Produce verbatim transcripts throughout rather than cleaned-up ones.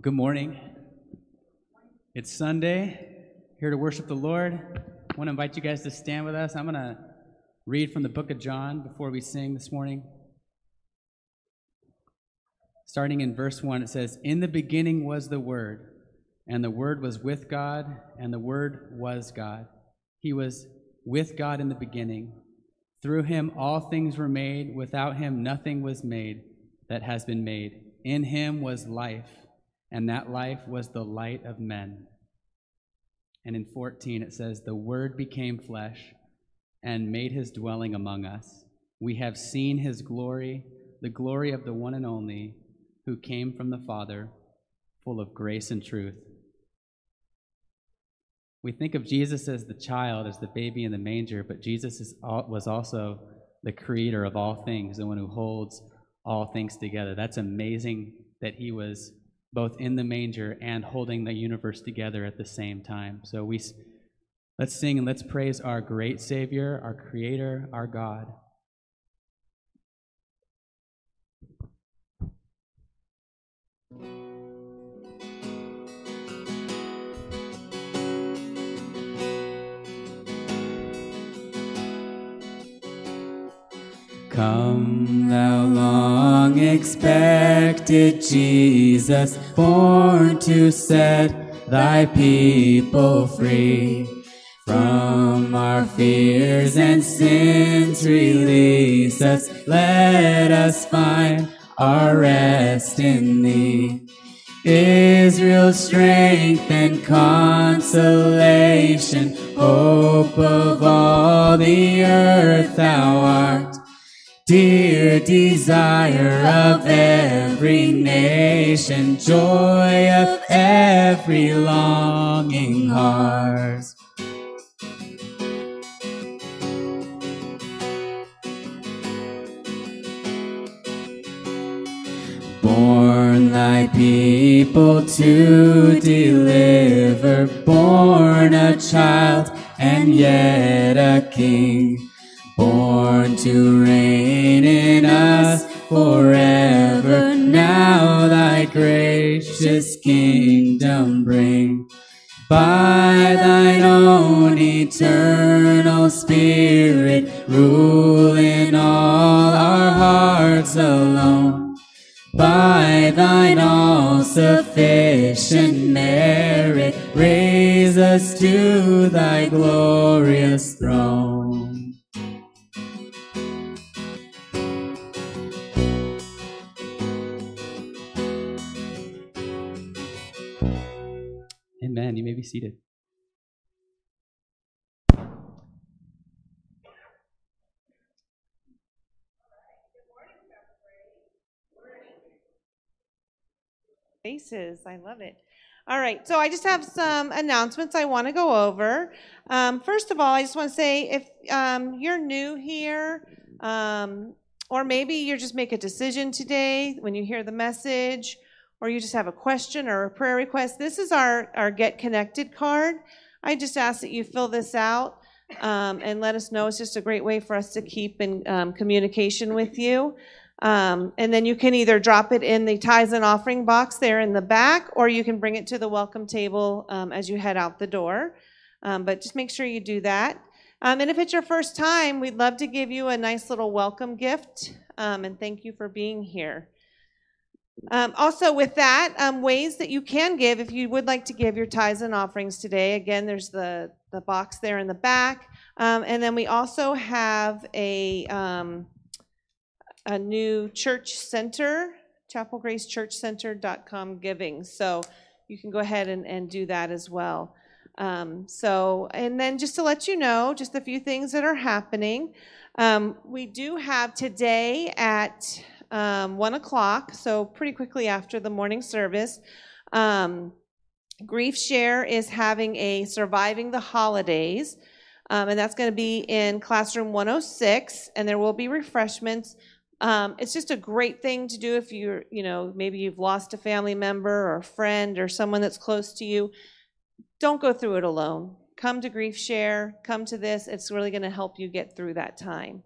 Good morning. It's Sunday, here to worship the Lord. I want to invite you guys to stand with us. I'm going to read from the book of John before we sing this morning. Starting in verse one, it says, "In the beginning was the Word, and the Word was with God, and the Word was God. He was with God in the beginning. Through him all things were made. Without him nothing was made that has been made. In him was life, and that life was the light of men." And in fourteen it says, "The Word became flesh and made his dwelling among us. We have seen his glory, the glory of the one and only, who came from the Father, full of grace and truth." We think of Jesus as the child, as the baby in the manger, but Jesus is, was also the creator of all things, the one who holds all things together. That's amazing that he was both in the manger and holding the universe together at the same time. So we let's sing and let's praise our great Savior, our Creator, our God. Come, thou long-expected Jesus, born to set thy people free. From our fears and sins release us, let us find our rest in thee. Israel's strength and consolation, hope of all the earth thou art, dear desire of every nation, joy of every longing heart. Born thy people to deliver, born a child and yet a king, born to reign in us forever, now thy gracious kingdom bring. By thine own eternal spirit, rule in all our hearts alone. By thine all-sufficient merit, raise us to thy glorious throne. Amen. You may be seated. Faces. I love it. All right. So I just have some announcements I want to go over. Um, first of all, I just want to say if um, you're new here, um, or maybe you just make a decision today when you hear the message, or you just have a question or a prayer request, this is our, our Get Connected card. I just ask that you fill this out um, and let us know. It's just a great way for us to keep in um, communication with you. Um, and then you can either drop it in the tithes and offering box there in the back, or you can bring it to the welcome table um, as you head out the door. Um, but just make sure you do that. Um, and if it's your first time, we'd love to give you a nice little welcome gift, um, and thank you for being here. Um, also with that, um, ways that you can give if you would like to give your tithes and offerings today. Again, there's the, the box there in the back. Um, and then we also have a... Um, a new church center, chapel grace church center dot com giving. So you can go ahead and, and do that as well. Um, so, and then just to let you know, just a few things that are happening. Um, we do have today at um, one o'clock, so pretty quickly after the morning service, um, Grief Share is having a Surviving the Holidays, um, and that's going to be in Classroom one oh six, and there will be refreshments. Um, it's just a great thing to do if you're, you know, maybe you've lost a family member or a friend or someone that's close to you. Don't go through it alone. Come to Grief Share. Come to this. It's really going to help you get through that time.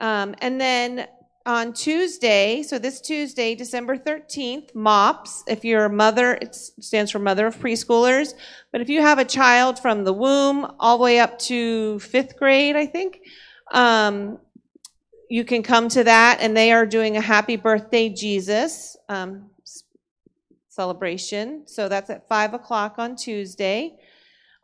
Um, and then on Tuesday, so this Tuesday, December thirteenth, MOPS. If you're a mother, it stands for Mother of Preschoolers. But if you have a child from the womb all the way up to fifth grade, I think, um, you can come to that, and they are doing a Happy Birthday Jesus um, celebration. So that's at five o'clock on Tuesday.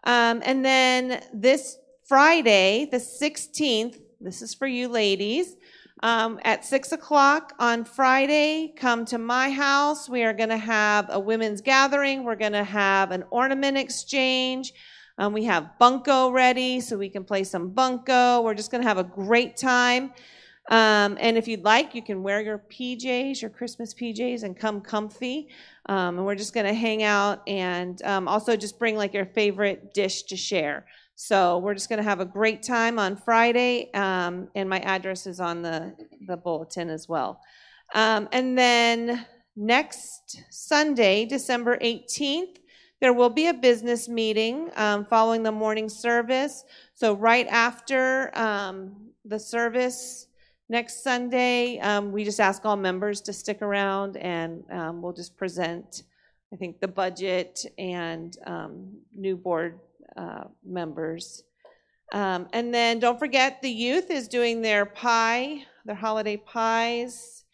Um, and then this Friday, the sixteenth, this is for you ladies, um, at six o'clock on Friday, come to my house. We are going to have a women's gathering. We're going to have an ornament exchange. Um, we have bunco ready, so we can play some bunco. We're just going to have a great time. Um, and if you'd like, you can wear your P Js, your Christmas P Js, and come comfy. Um, and we're just going to hang out and um, also just bring like your favorite dish to share. So we're just going to have a great time on Friday. Um, and my address is on the, the bulletin as well. Um, and then next Sunday, December eighteenth, there will be a business meeting um, following the morning service. So right after um, the service, next Sunday, um, we just ask all members to stick around, and um, we'll just present, I think, the budget and um, new board uh, members. Um, and then don't forget the youth is doing their pie, their holiday pies.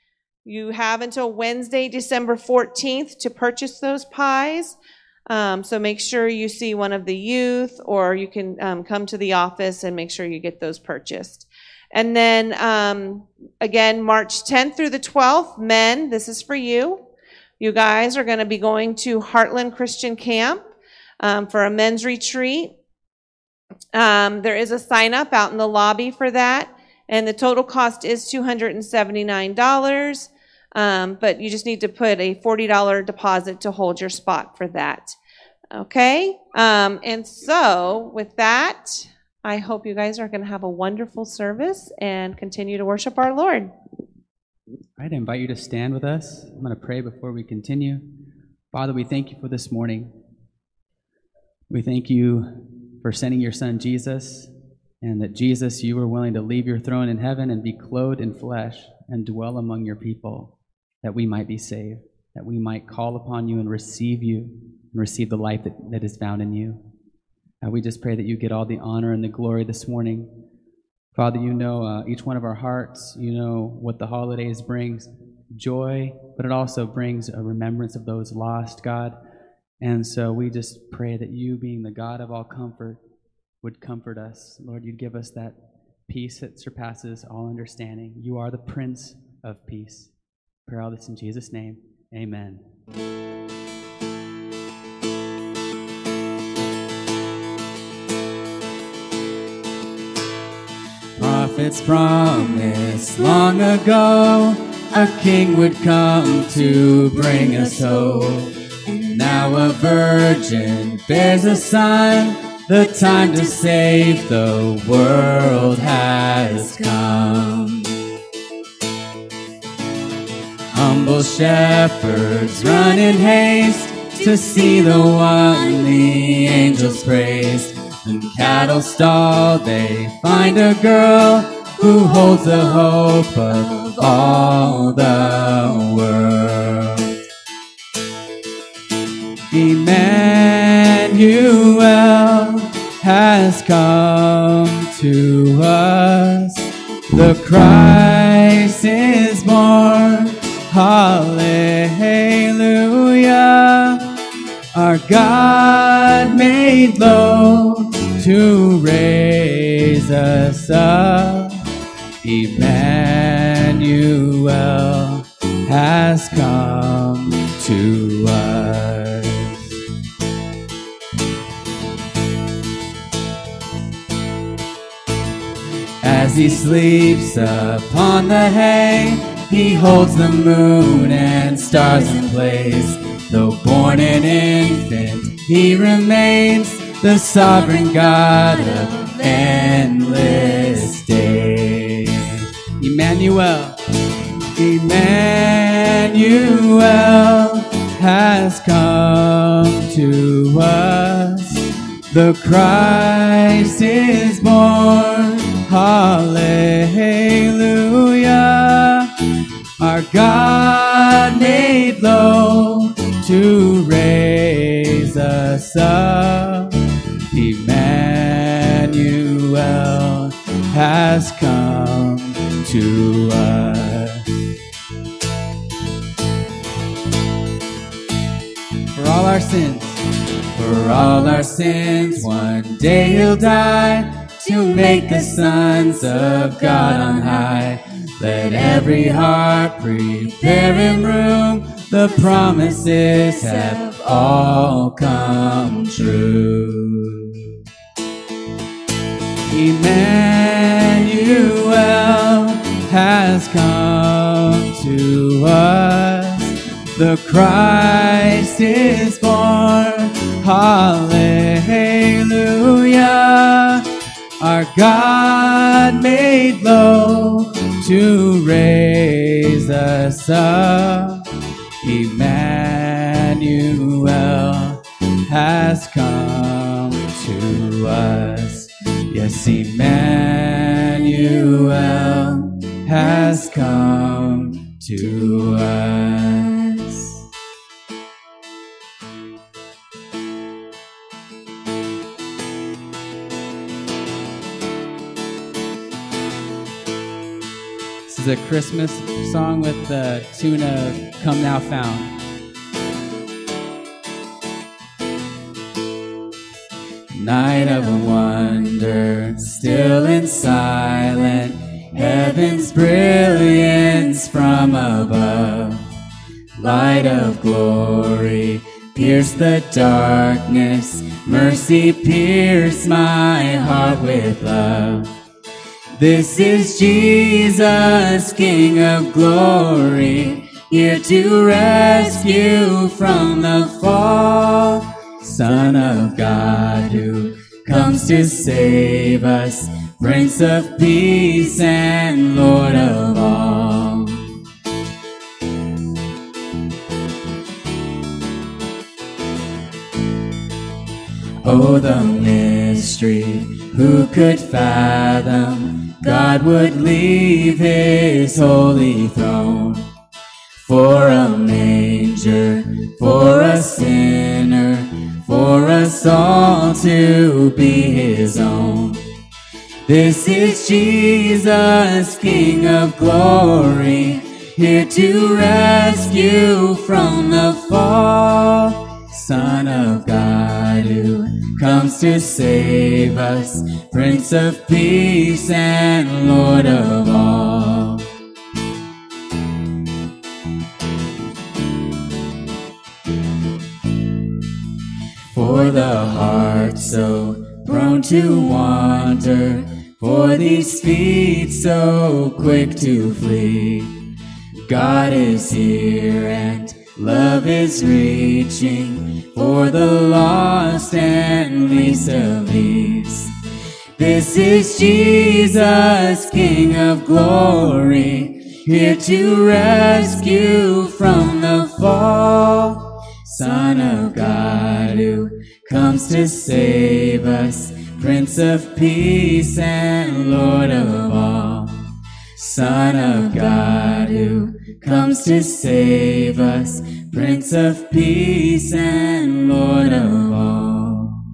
You have until Wednesday, December fourteenth, to purchase those pies. Um, so make sure you see one of the youth, or you can um, come to the office and make sure you get those purchased. And then, um, again, March tenth through the twelfth, men, this is for you. you guys are going to be going to Heartland Christian Camp um, for a men's retreat. Um, there is a sign up out in the lobby for that, and the total cost is two hundred seventy-nine dollars, um, but you just need to put a forty dollars deposit to hold your spot for that. Okay, um, and so with that, I hope you guys are going to have a wonderful service and continue to worship our Lord. All right, I invite you to stand with us. I'm going to pray before we continue. Father, we thank you for this morning. We thank you for sending your son Jesus, and that Jesus, you were willing to leave your throne in heaven and be clothed in flesh and dwell among your people, that we might be saved, that we might call upon you and receive you, and receive the life that, that is found in you. Uh, we just pray that you get all the honor and the glory this morning. Father, you know uh, each one of our hearts. You know what the holidays brings, joy, but it also brings a remembrance of those lost, God. And so we just pray that you, being the God of all comfort, would comfort us. Lord, you'd give us that peace that surpasses all understanding. You are the Prince of Peace. Pray all this in Jesus' name. Amen. Prophets promised long ago a king would come to bring us hope. And now a virgin bears a son. The time to save the world has come. Humble shepherds run in haste to see the one the angels praised. In cattle stall they find a girl who holds the hope of all the world. Emmanuel has come to us. The Christ is born. Hallelujah. Our God made low to raise us up. Emmanuel has come to us. As he sleeps upon the hay, he holds the moon and stars in place. Though born an infant, he remains the sovereign God of endless days. Emmanuel, Emmanuel has come to us. The Christ is born. Hallelujah. Our God made low to raise us up. Emmanuel has come to us. For all our sins, for all our sins, one day he'll die to make us sons of God on high. Let every heart prepare him room. The promises have all come true. Emmanuel has come to us. The Christ is born. Hallelujah. Our God made low to raise us up. Emmanuel has come to us. Yes, Emmanuel has come to us. This is a Christmas song with the tune of Come Thou Fount. Night of a wonder, still and silent, heaven's brilliance from above. light of glory, pierce the darkness. Mercy, pierce my heart with love. This is Jesus, King of glory, here to rescue from the fall. Son of God who comes to save us, Prince of Peace and Lord of all. Oh, the mystery, who could fathom God would leave his holy throne for a manger, for a sinner, for us all to be his own. This is Jesus, King of glory, here to rescue from the fall. Son of God who comes to save us, Prince of Peace and Lord of all. For the heart so prone to wander, for these feet so quick to flee, God is here and love is reaching for the lost and least of these. This is Jesus, King of glory, here to rescue from the fall. Son of God who comes to save us, Prince of Peace and Lord of all. Son of God who comes to save us, Prince of Peace and Lord of all.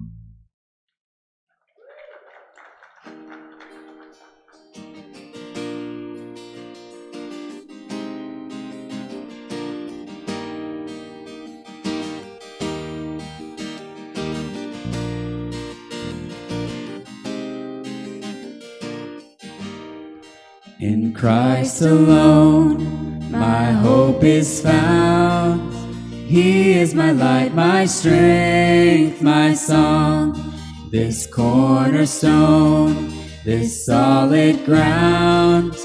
In Christ alone, my hope is found. He is my light, my strength, my song. This cornerstone, this solid ground,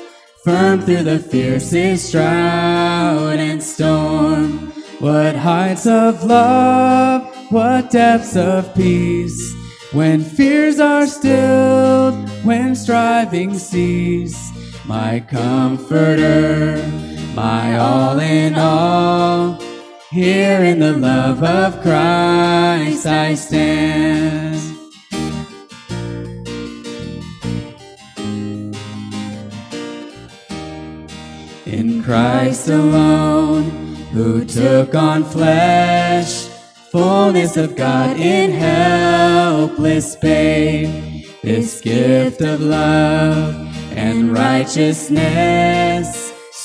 firm through the fiercest drought and storm. What heights of love, what depths of peace, when fears are stilled, when striving cease. My comforter, my all in all, here in the love of Christ I stand. In Christ alone, who took on flesh, fullness of God in helpless babe, this gift of love and righteousness,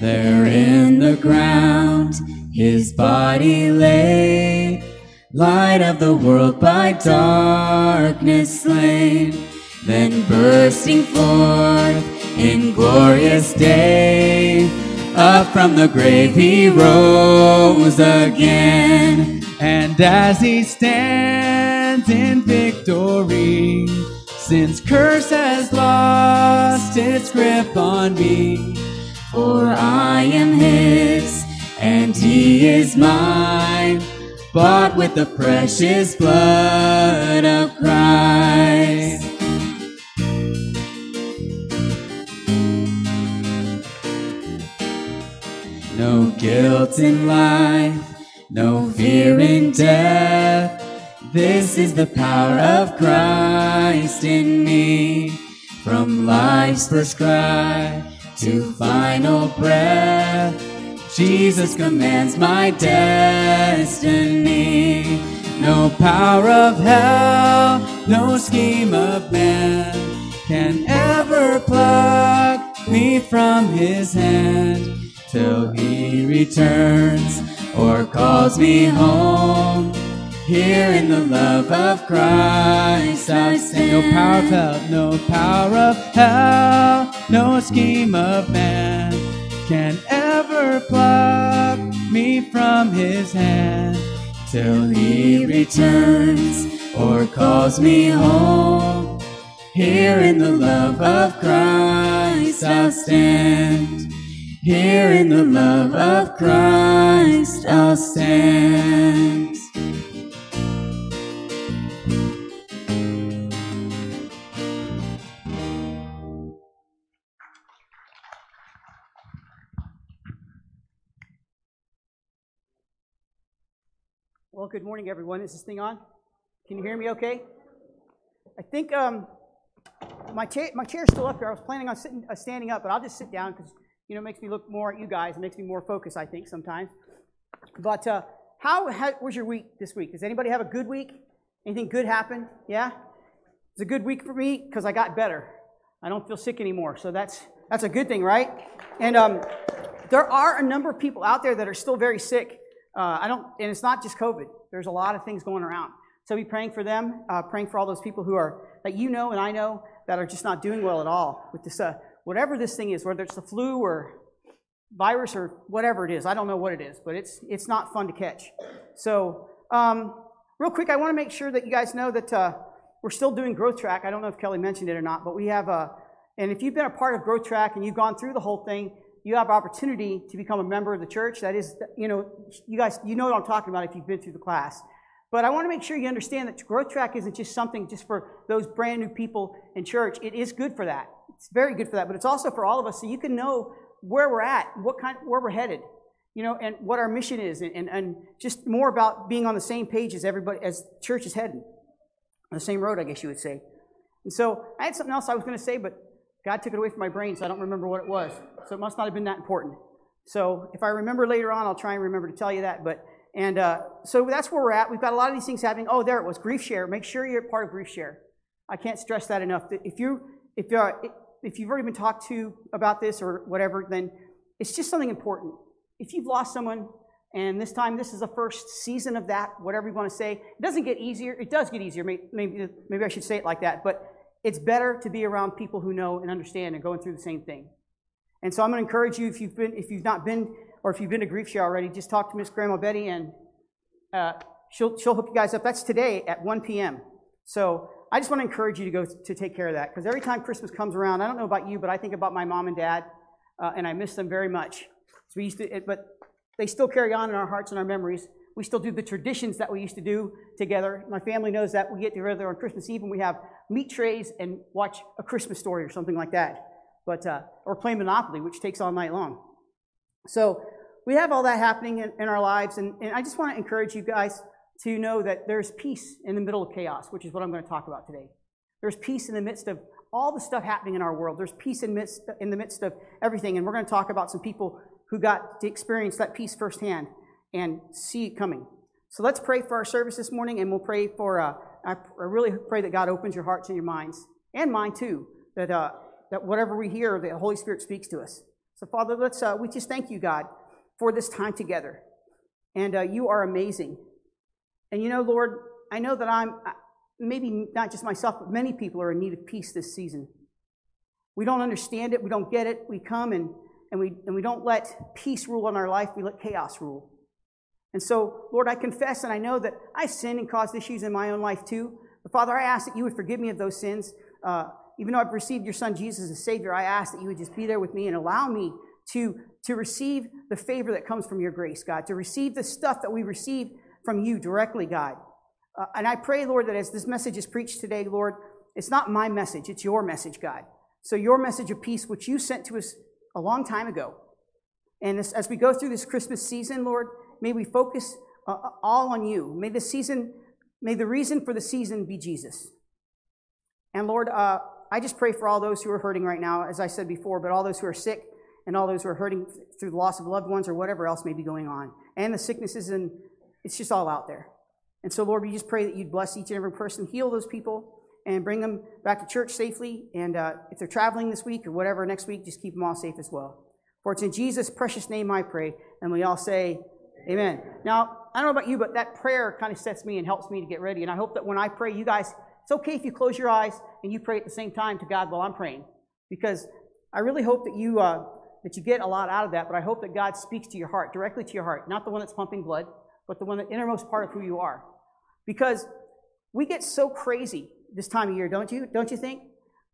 There in the ground his body lay, light of the world by darkness slain. Then bursting forth in glorious day, up from the grave he rose again. And as he stands in victory, sin's curse has lost its grip on me. For I am his, and he is mine, bought with the precious blood of Christ. No guilt in life, no fear in death, this is the power of Christ in me. From life's prescribed to final breath, Jesus commands my destiny. No power of hell, no scheme of man can ever pluck me from his hand. Till he returns or calls me home, here in the love of Christ I stand. No power of hell, no power of hell, no scheme of man can ever pluck me from his hand. Till he returns or calls me home, here in the love of Christ I'll stand. Here in the love of Christ I'll stand. Well, good morning, everyone. Is this thing on? Can you hear me okay? I think um, my, cha- my chair's still up here. I was planning on sitting, uh, standing up, but I'll just sit down because, you know, it makes me look more at you guys. It makes me more focused, I think, sometimes. But uh, how, how was your week this week? Does anybody have a good week? Anything good happen? Yeah? It's a good week for me because I got better. I don't feel sick anymore, so that's that's a good thing, right? And um, there are a number of people out there that are still very sick. Uh, I don't, and it's not just COVID. There's a lot of things going around. So be praying for them, uh, praying for all those people who are, that you know and I know, that are just not doing well at all with this, uh, whatever this thing is, whether it's the flu or virus or whatever it is. I don't know what it is, but it's it's not fun to catch. So um, real quick, I want to make sure that you guys know that uh, we're still doing Growth Track. I don't know if Kelly mentioned it or not, but we have a, and if you've been a part of Growth Track and you've gone through the whole thing, you have opportunity to become a member of the church. That is, you know, you guys, you know what I'm talking about if you've been through the class. But I want to make sure you understand that Growth Track isn't just something just for those brand new people in church. It is good for that. It's very good for that, but it's also for all of us so you can know where we're at, what kind, where we're headed, you know, and what our mission is, and, and, and just more about being on the same page as everybody, as church is heading. The same road, I guess you would say. And so I had something else I was going to say, but God took it away from my brain, so I don't remember what it was. So it must not have been that important. So if I remember later on, I'll try and remember to tell you that. But and uh, so that's where we're at. We've got a lot of these things happening. Oh, there it was. Grief Share. Make sure you're part of Grief Share. I can't stress that enough. If you if you if you've already been talked to about this or whatever, then it's just something important. If you've lost someone, and this time this is the first season of that, whatever you want to say, it doesn't get easier. It does get easier. Maybe maybe, maybe I should say it like that, but it's better to be around people who know and understand and going through the same thing. And so I'm going to encourage you, if you've been, if you've not been, or if you've been to Grief Share already, just talk to Miss Grandma Betty, and uh, she'll she'll hook you guys up. That's today at one p.m. So I just want to encourage you to go to take care of that, because every time Christmas comes around, I don't know about you, but I think about my mom and dad, uh, and I miss them very much. So we used to, but they still carry on in our hearts and our memories. We still do the traditions that we used to do together. My family knows that we get together on Christmas Eve and we have meat trays and watch A Christmas Story or something like that, but uh, or play Monopoly, which takes all night long. So we have all that happening in, in our lives, and, and I just want to encourage you guys to know that there's peace in the middle of chaos, which is what I'm going to talk about today. There's peace in the midst of all the stuff happening in our world. There's peace in, midst, in the midst of everything, and we're going to talk about some people who got to experience that peace firsthand and see it coming. So let's pray for our service this morning, and we'll pray for, uh, I really pray that God opens your hearts and your minds, and mine too, that uh, that whatever we hear, the Holy Spirit speaks to us. So Father, let's uh, we just thank you, God, for this time together, and uh, you are amazing. And you know, Lord, I know that I'm, maybe not just myself, but many people are in need of peace this season. We don't understand it, we don't get it, we come and, and, we, and we don't let peace rule in our life, we let chaos rule. And so, Lord, I confess and I know that I sinned and caused issues in my own life too. But Father, I ask that you would forgive me of those sins. Uh, even though I've received your Son Jesus as Savior, I ask that you would just be there with me and allow me to, to receive the favor that comes from your grace, God, to receive the stuff that we receive from you directly, God. Uh, and I pray, Lord, that as this message is preached today, Lord, it's not my message, it's your message, God. So your message of peace, which you sent to us a long time ago. And as, as we go through this Christmas season, Lord, may we focus uh, all on you. May the season, may the reason for the season be Jesus. And Lord, uh, I just pray for all those who are hurting right now, as I said before, but all those who are sick, and all those who are hurting through the loss of loved ones or whatever else may be going on, and the sicknesses, and it's just all out there. And so, Lord, we just pray that you'd bless each and every person, heal those people, and bring them back to church safely. And uh, if they're traveling this week or whatever next week, just keep them all safe as well. For it's in Jesus' precious name I pray, and we all say amen. Now, I don't know about you, but that prayer kind of sets me and helps me to get ready. And I hope that when I pray, you guys, it's okay if you close your eyes and you pray at the same time to God while I'm praying. Because I really hope that you uh, that you get a lot out of that, but I hope that God speaks to your heart, directly to your heart, not the one that's pumping blood, but the one that innermost part of who you are. Because we get so crazy this time of year, don't you? Don't you think?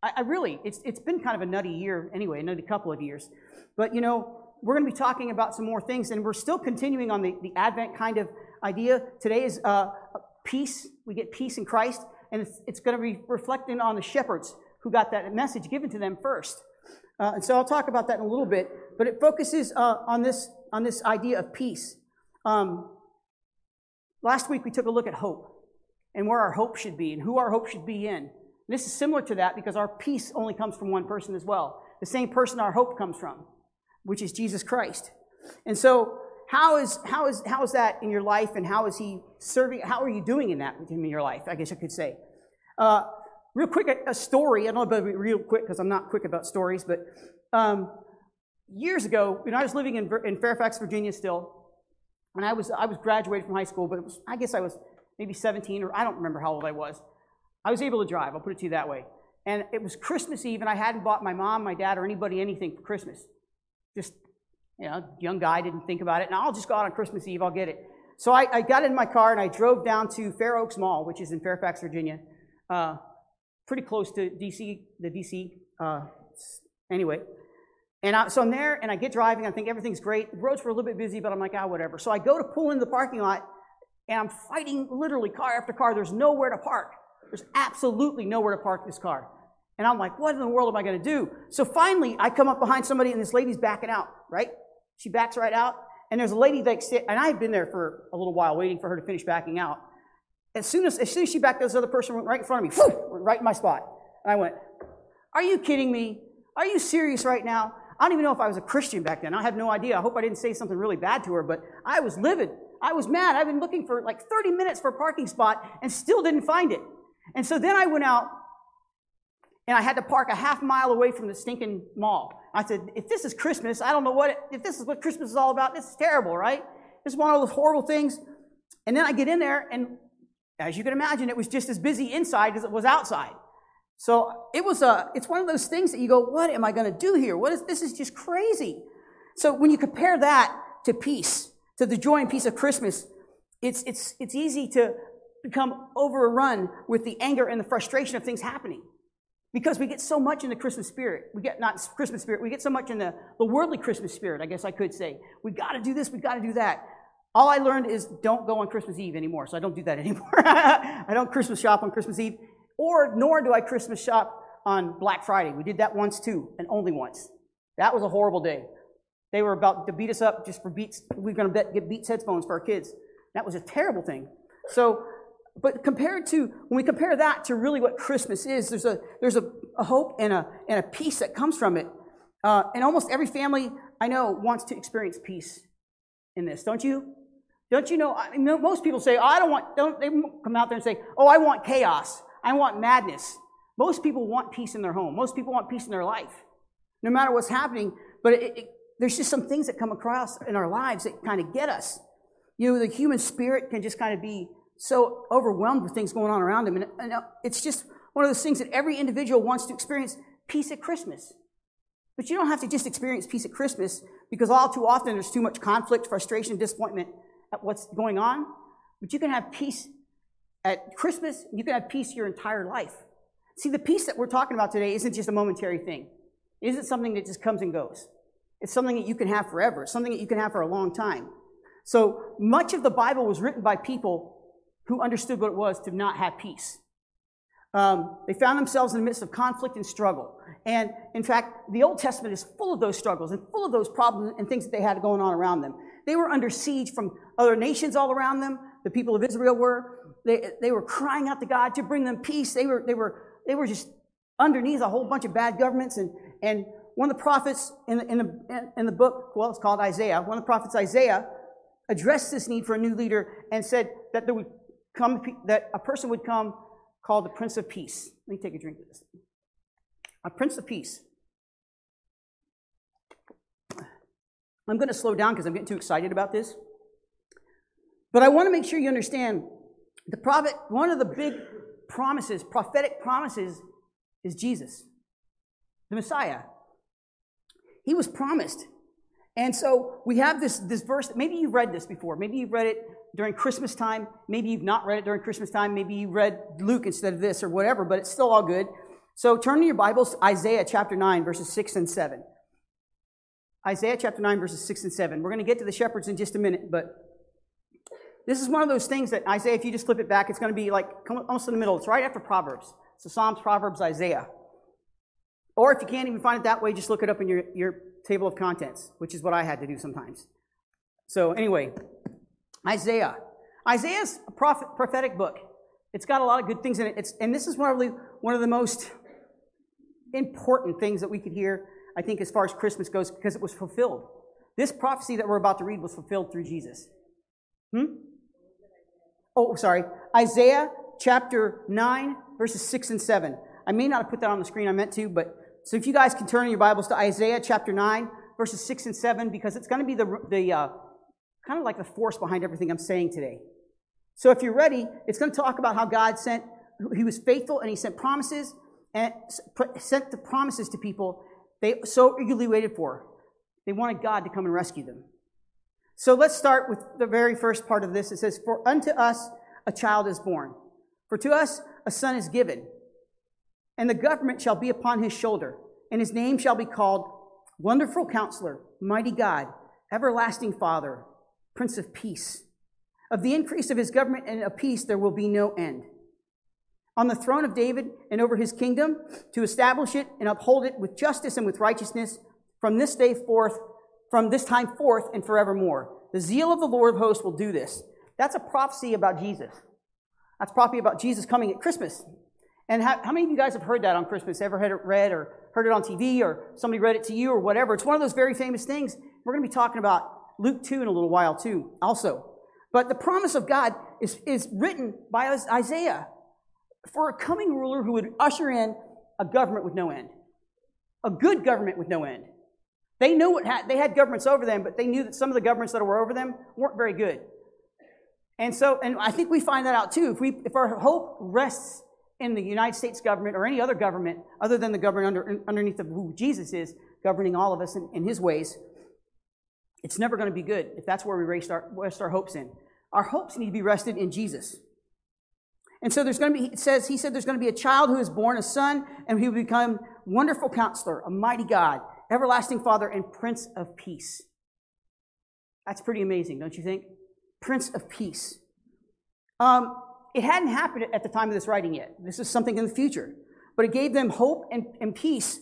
I, I really, it's it's been kind of a nutty year anyway, a nutty couple of years. But, you know, we're going to be talking about some more things, and we're still continuing on the, the Advent kind of idea. Today is uh, peace. We get peace in Christ, and it's, it's going to be reflecting on the shepherds who got that message given to them first. Uh, and so I'll talk about that in a little bit, but it focuses uh, on this on this idea of peace. Um, last week we took a look at hope and where our hope should be and who our hope should be in. And this is similar to that because our peace only comes from one person as well, the same person our hope comes from, which is Jesus Christ. And so how is how is how is that in your life, and how is he serving? How are you doing in that with him in your life, I guess I could say. Uh, real quick, a, a story. I don't know about it real quick because I'm not quick about stories, but um, years ago, you know, I was living in, in Fairfax, Virginia still, and I was I was graduated from high school, but it was, I guess I was maybe seventeen, or I don't remember how old I was. I was able to drive, I'll put it to you that way. And it was Christmas Eve, and I hadn't bought my mom, my dad, or anybody anything for Christmas. Just, you know, young guy, didn't think about it. And I'll just go out on Christmas Eve, I'll get it. So I, I got in my car and I drove down to Fair Oaks Mall, which is in Fairfax, Virginia, uh, pretty close to D C, the D C, uh, anyway. And I, so I'm there and I get driving, I think everything's great. The roads were a little bit busy, but I'm like, ah, whatever. So I go to pull into the parking lot, and I'm fighting literally car after car. There's nowhere to park. There's absolutely nowhere to park this car. And I'm like, what in the world am I going to do? So finally, I come up behind somebody, and this lady's backing out, right? She backs right out, and there's a lady that sit, and I had been there for a little while waiting for her to finish backing out. As soon as, as soon as she backed, this other person went right in front of me, whew, right in my spot. And I went, are you kidding me? Are you serious right now? I don't even know if I was a Christian back then. I had no idea. I hope I didn't say something really bad to her, but I was livid. I was mad. I've been looking for like thirty minutes for a parking spot and still didn't find it. And so then I went out, and I had to park a half mile away from the stinking mall. I said, if this is Christmas, I don't know what, it, if this is what Christmas is all about, this is terrible, right? This is one of those horrible things. And then I get in there, and as you can imagine, it was just as busy inside as it was outside. So it was a, it's one of those things that you go, what am I going to do here? What is, this is just crazy. So when you compare that to peace, to the joy and peace of Christmas, it's it's it's easy to become overrun with the anger and the frustration of things happening, because we get so much in the Christmas spirit. We get not Christmas spirit. We get so much in the, the worldly Christmas spirit, I guess I could say. We got to do this. We got to do that. All I learned is don't go on Christmas Eve anymore. So I don't do that anymore. I don't Christmas shop on Christmas Eve, or nor do I Christmas shop on Black Friday. We did that once too, and only once. That was a horrible day. They were about to beat us up just for Beats. We were going to get Beats headphones for our kids. That was a terrible thing. So, but compared to, when we compare that to really what Christmas is, there's a there's a, a hope and a and a peace that comes from it. Uh, and almost every family I know wants to experience peace in this, don't you? Don't you know? I mean, most people say, oh, I don't want, don't, they come out there and say, oh, I want chaos. I want madness. Most people want peace in their home. Most people want peace in their life, no matter what's happening. But it, it there's just some things that come across in our lives that kind of get us. You know, the human spirit can just kind of be so overwhelmed with things going on around them. And, and it's just one of those things that every individual wants to experience peace at Christmas. But you don't have to just experience peace at Christmas, because all too often there's too much conflict, frustration, disappointment at what's going on. But you can have peace at Christmas. You can have peace your entire life. See, the peace that we're talking about today isn't just a momentary thing. It isn't something that just comes and goes. It's something that you can have forever. It's something that you can have for a long time. So much of the Bible was written by people who understood what it was to not have peace. Um, they found themselves in the midst of conflict and struggle. And in fact, the Old Testament is full of those struggles and full of those problems and things that they had going on around them. They were under siege from other nations all around them. The people of Israel were. They, they were crying out to God to bring them peace. They were, they were, they were just underneath a whole bunch of bad governments and, and One of the prophets in the, in the, in the book, well, it's called Isaiah. One of the prophets, Isaiah, addressed this need for a new leader and said that there would come that a person would come called the Prince of Peace. Let me take a drink of this. A Prince of Peace. I'm going to slow down because I'm getting too excited about this. But I want to make sure you understand the prophet, one of the big promises, prophetic promises, is Jesus, the Messiah. He was promised. And so we have this, this verse. Maybe you've read this before. Maybe you've read it during Christmas time. Maybe you've not read it during Christmas time. Maybe you read Luke instead of this or whatever, but it's still all good. So turn to your Bibles to Isaiah chapter nine, verses six and seven. Isaiah chapter nine, verses six and seven. We're going to get to the shepherds in just a minute, but this is one of those things that Isaiah, if you just flip it back, it's going to be like almost in the middle. It's right after Proverbs. So Psalms, Proverbs, Isaiah. Or if you can't even find it that way, just look it up in your, your table of contents, which is what I had to do sometimes. So anyway, Isaiah. Isaiah's a prophet, prophetic book. It's got a lot of good things in it. It's, and this is probably one of the most important things that we could hear, I think, as far as Christmas goes, because it was fulfilled. This prophecy that we're about to read was fulfilled through Jesus. Hmm? Oh, sorry. Isaiah chapter nine, verses six and seven. I may not have put that on the screen. I meant to, but so if you guys can turn in your Bibles to Isaiah chapter nine, verses six and seven, because it's going to be the, the uh, kind of like the force behind everything I'm saying today. So if you're ready, it's going to talk about how God sent, he was faithful, and he sent promises, and sent the promises to people they so eagerly waited for. They wanted God to come and rescue them. So let's start with the very first part of this. It says, "For unto us a child is born. For to us a son is given. And the government shall be upon his shoulder. And his name shall be called Wonderful Counselor, Mighty God, Everlasting Father, Prince of Peace. Of the increase of his government and of peace there will be no end. On the throne of David and over his kingdom, to establish it and uphold it with justice and with righteousness from this day forth, from this time forth and forevermore. The zeal of the Lord of hosts will do this." That's a prophecy about Jesus. That's probably about Jesus coming at Christmas. And how, how many of you guys have heard that on Christmas? Ever had it read or heard it on T V or somebody read it to you or whatever? It's one of those very famous things. We're going to be talking about Luke two in a little while too also. But the promise of God is, is written by Isaiah for a coming ruler who would usher in a government with no end. A good government with no end. They knew what had, they had governments over them, but they knew that some of the governments that were over them weren't very good. And so, and I think we find that out too. If we, if our hope rests in the United States government or any other government other than the government under, underneath of who Jesus is, governing all of us in, in his ways, it's never going to be good if that's where we rest our, rest our hopes in. Our hopes need to be rested in Jesus. And so there's going to be, it says, he said there's going to be a child who is born, a son, and he will become Wonderful Counselor, a Mighty God, Everlasting Father, and Prince of Peace. That's pretty amazing, don't you think? Prince of Peace. Um, it hadn't happened at the time of this writing yet. This is something in the future. But it gave them hope and, and peace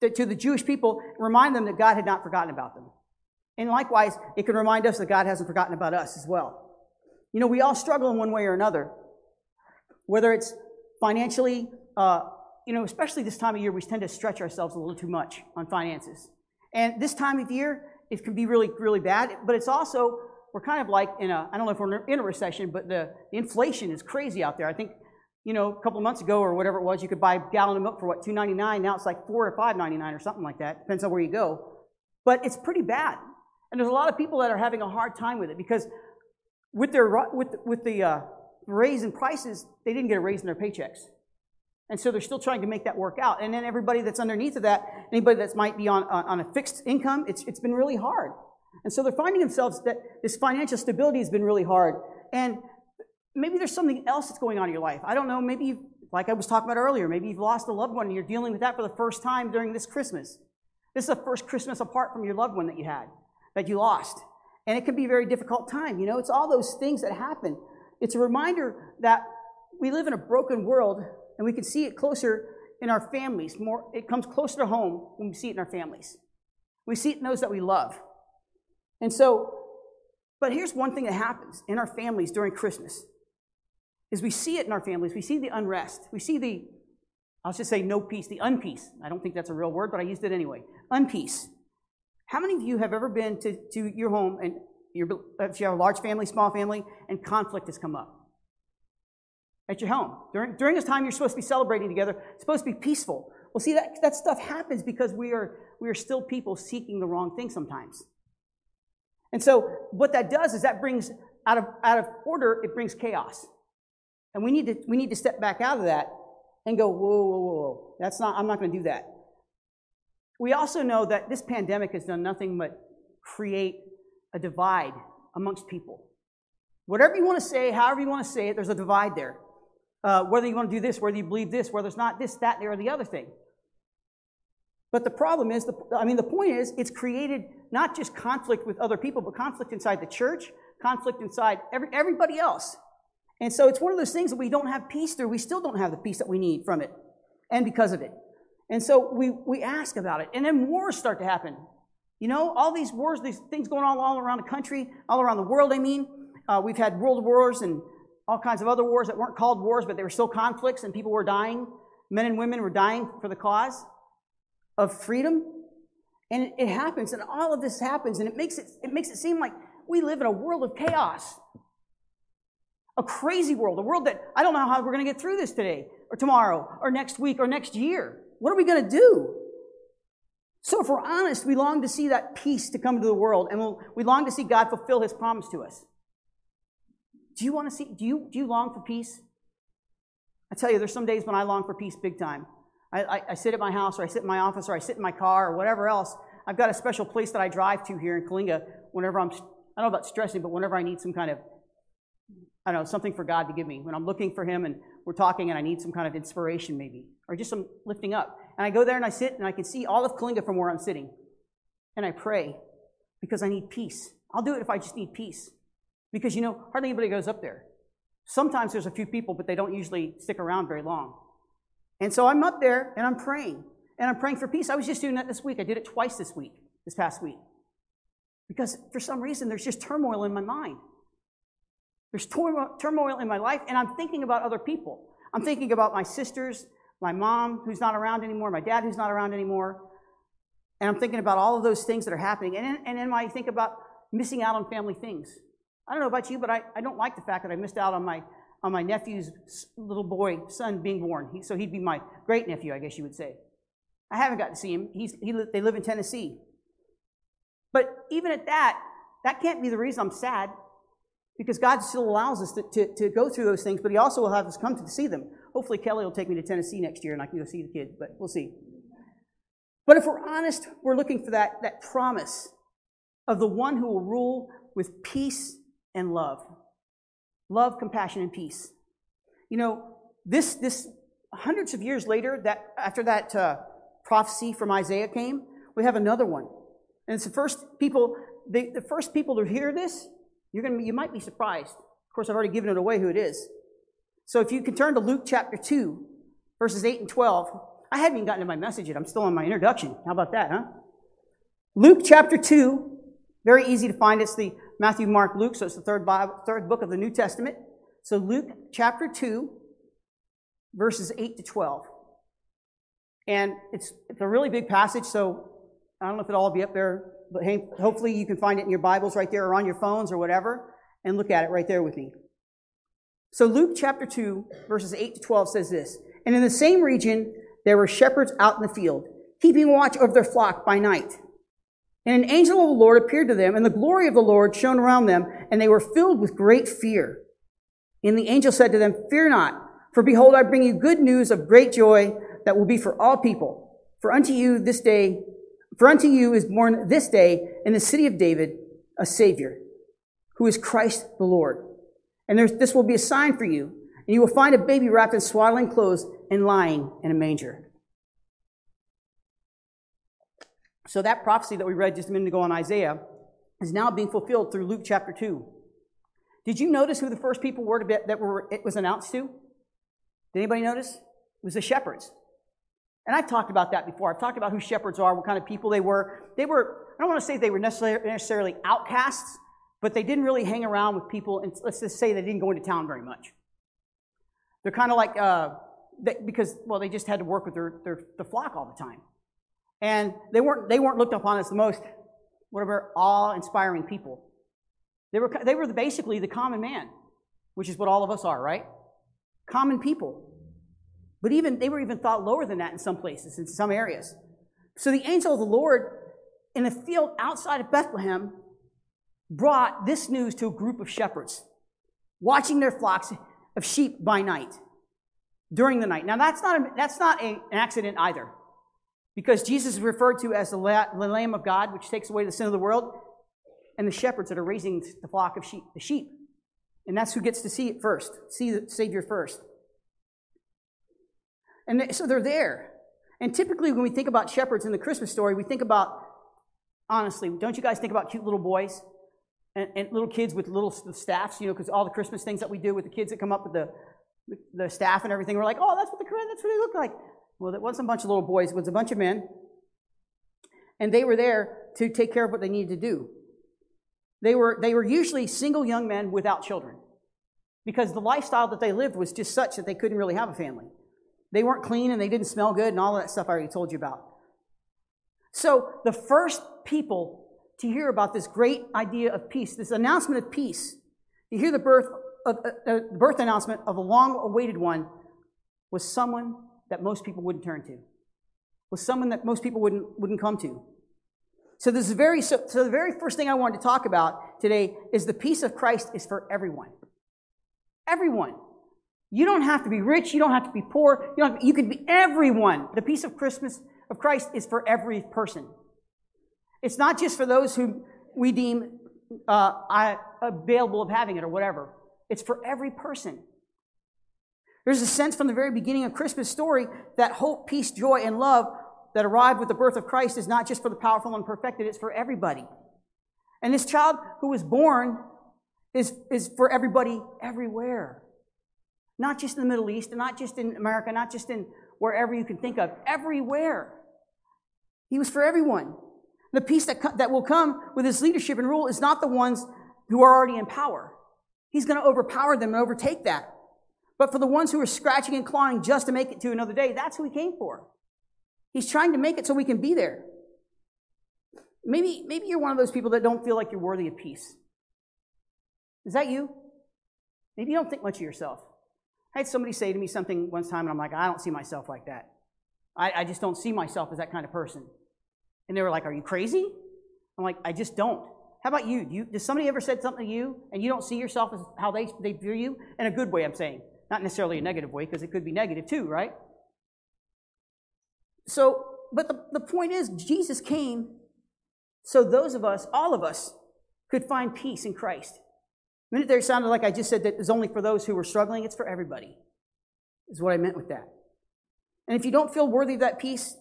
to, to the Jewish people, remind them that God had not forgotten about them. And likewise, it can remind us that God hasn't forgotten about us as well. You know, we all struggle in one way or another, whether it's financially, uh, you know, especially this time of year, we tend to stretch ourselves a little too much on finances. And this time of year, it can be really, really bad, but it's also, we're kind of like in a, I don't know if we're in a recession, but the inflation is crazy out there. I think, you know, a couple of months ago or whatever it was, you could buy a gallon of milk for, what, two ninety-nine. Now it's like four to five ninety-nine or something like that. Depends on where you go. But it's pretty bad. And there's a lot of people that are having a hard time with it because with their with with the uh, raise in prices, they didn't get a raise in their paychecks. And so they're still trying to make that work out. And then everybody that's underneath of that, anybody that might be on, on a fixed income, it's it's been really hard. And so they're finding themselves that this financial stability has been really hard. And maybe there's something else that's going on in your life. I don't know, maybe, you've, like I was talking about earlier, maybe you've lost a loved one and you're dealing with that for the first time during this Christmas. This is the first Christmas apart from your loved one that you had, that you lost. And it can be a very difficult time, you know. It's all those things that happen. It's a reminder that we live in a broken world, and we can see it closer in our families. More, it comes closer to home when we see it in our families. We see it in those that we love. And so, but here's one thing that happens in our families during Christmas, is we see it in our families. We see the unrest. We see the I'll just say no peace, the unpeace. I don't think that's a real word, but I used it anyway. Unpeace. How many of you have ever been to, to your home, and your, if you have a large family, small family, and conflict has come up? At your home. During, during this time, you're supposed to be celebrating together. It's supposed to be peaceful. Well, see, that, that stuff happens because we are, we are still people seeking the wrong thing sometimes. And so what that does is that brings, out of, out of order, it brings chaos. And we need to, we need to step back out of that and go, whoa, whoa, whoa, whoa. That's not, I'm not going to do that. We also know that this pandemic has done nothing but create a divide amongst people. Whatever you want to say, however you want to say it, there's a divide there. Uh, whether you want to do this, whether you believe this, whether it's not this, that, there, or the other thing. But the problem is, the, I mean, the point is, it's created not just conflict with other people, but conflict inside the church, conflict inside every, everybody else. And so it's one of those things that we don't have peace through. We still don't have the peace that we need from it, and because of it. And so we, we ask about it, and then wars start to happen. You know, all these wars, these things going on all around the country, all around the world, I mean. Uh, we've had world wars and all kinds of other wars that weren't called wars, but they were still conflicts, and people were dying. Men and women were dying for the cause of freedom. And it, it happens, and all of this happens, and it makes it, it makes it seem like we live in a world of chaos. A crazy world, a world that I don't know how we're going to get through this today, or tomorrow, or next week, or next year. What are we going to do? So if we're honest, we long to see that peace to come to the world, and we'll, we long to see God fulfill His promise to us. Do you want to see, do you do you long for peace? I tell you, there's some days when I long for peace big time. I, I, I sit at my house, or I sit in my office, or I sit in my car, or whatever else. I've got a special place that I drive to here in Kalinga whenever I'm, I don't know about stressing, but whenever I need some kind of, I don't know, something for God to give me. When I'm looking for Him and we're talking and I need some kind of inspiration maybe, or just some lifting up. And I go there and I sit and I can see all of Kalinga from where I'm sitting. And I pray because I need peace. I'll do it if I just need peace. Because, you know, hardly anybody goes up there. Sometimes there's a few people, but they don't usually stick around very long. And so I'm up there, and I'm praying. And I'm praying for peace. I was just doing that this week. I did it twice this week, this past week. Because for some reason, there's just turmoil in my mind. There's turmoil in my life, and I'm thinking about other people. I'm thinking about my sisters, my mom, who's not around anymore, my dad, who's not around anymore. And I'm thinking about all of those things that are happening. And then, and then I think about missing out on family things. I don't know about you, but I, I don't like the fact that I missed out on my on my nephew's little boy, son, being born. He, so he'd be my great-nephew, I guess you would say. I haven't got to see him. He's, he They live in Tennessee. But even at that, that can't be the reason I'm sad, because God still allows us to, to, to go through those things, but He also will have us come to see them. Hopefully Kelly will take me to Tennessee next year and I can go see the kid, but we'll see. But if we're honest, we're looking for that, that promise of the one who will rule with peace and love. Love, compassion, and peace. You know, this this hundreds of years later, that after that uh, prophecy from Isaiah came, we have another one. And it's the first people, the, the first people to hear this, you're gonna you might be surprised. Of course, I've already given it away who it is. So if you can turn to Luke chapter two, verses eight and twelve. I hadn't even gotten to my message yet. I'm still on my introduction. How about that, huh? Luke chapter two, very easy to find. It's the Matthew, Mark, Luke, so it's the third Bible, third book of the New Testament. So Luke chapter two, verses eight to twelve. And it's, it's a really big passage, so I don't know if it'll all be up there, but hey, hopefully you can find it in your Bibles right there or on your phones or whatever, and look at it right there with me. So Luke chapter two, verses eight to twelve says this, "And in the same region there were shepherds out in the field, keeping watch over their flock by night. And an angel of the Lord appeared to them, and the glory of the Lord shone around them, and they were filled with great fear. And the angel said to them, 'Fear not, for behold, I bring you good news of great joy that will be for all people. For unto you this day, for unto you is born this day in the city of David a Savior, who is Christ the Lord. And this will be a sign for you, and you will find a baby wrapped in swaddling clothes and lying in a manger.'" So that prophecy that we read just a minute ago in Isaiah is now being fulfilled through Luke chapter two. Did you notice who the first people were to be, that were, it was announced to? Did anybody notice? It was the shepherds. And I've talked about that before. I've talked about who shepherds are, what kind of people they were. They were, I don't want to say they were necessarily outcasts, but they didn't really hang around with people, and let's just say they didn't go into town very much. They're kind of like, uh, they, because, well, they just had to work with their, their the flock all the time. And they weren't they weren't looked upon as the most, whatever, awe-inspiring people. They were they were the, basically the common man, which is what all of us are, right? Common people. But even they were even thought lower than that in some places, in some areas. So the angel of the Lord in a field outside of Bethlehem brought this news to a group of shepherds, watching their flocks of sheep by night, during the night. Now that's not a, that's not a, an accident either, because Jesus is referred to as the Lamb of God, which takes away the sin of the world, and the shepherds that are raising the flock of sheep, the sheep, and that's who gets to see it first, see the Savior first. And they, so they're there. And typically, when we think about shepherds in the Christmas story, we think about, honestly, don't you guys think about cute little boys and, and little kids with little staffs? You know, because all the Christmas things that we do with the kids that come up with the the staff and everything, we're like, oh, that's what the that's what they look like. Well, that wasn't a bunch of little boys; it was a bunch of men, and they were there to take care of what they needed to do. They were they were usually single young men without children, because the lifestyle that they lived was just such that they couldn't really have a family. They weren't clean and they didn't smell good and all of that stuff I already told you about. So the first people to hear about this great idea of peace, this announcement of peace, to hear the birth of, uh, birth announcement of a long-awaited one, was someone that most people wouldn't turn to, was someone that most people wouldn't wouldn't come to. So this is very so, so the very first thing I wanted to talk about today is the peace of Christ is for everyone. Everyone. You don't have to be rich. You don't have to be poor. You don't. To, you can be everyone. The peace of Christmas of Christ is for every person. It's not just for those who we deem uh, available of having it or whatever. It's for every person. There's a sense from the very beginning of Christmas story that hope, peace, joy, and love that arrived with the birth of Christ is not just for the powerful and perfected. It's for everybody. And this child who was born is is for everybody everywhere. Not just in the Middle East, and not just in America, not just in wherever you can think of. Everywhere. He was for everyone. The peace that, co- that will come with his leadership and rule is not the ones who are already in power. He's going to overpower them and overtake that. But for the ones who are scratching and clawing just to make it to another day, that's who he came for. He's trying to make it so we can be there. Maybe, maybe you're one of those people that don't feel like you're worthy of peace. Is that you? Maybe you don't think much of yourself. I had somebody say to me something one time, and I'm like, I don't see myself like that. I, I just don't see myself as that kind of person. And they were like, are you crazy? I'm like, I just don't. How about you? Do you does somebody ever said something to you, and you don't see yourself as how they, they view you? In a good way, I'm saying. Not necessarily a negative way, because it could be negative too, right? So, but the, the point is, Jesus came so those of us, all of us, could find peace in Christ. A minute there sounded like I just said that it's only for those who were struggling. It's for everybody, is what I meant with that. And if you don't feel worthy of that peace,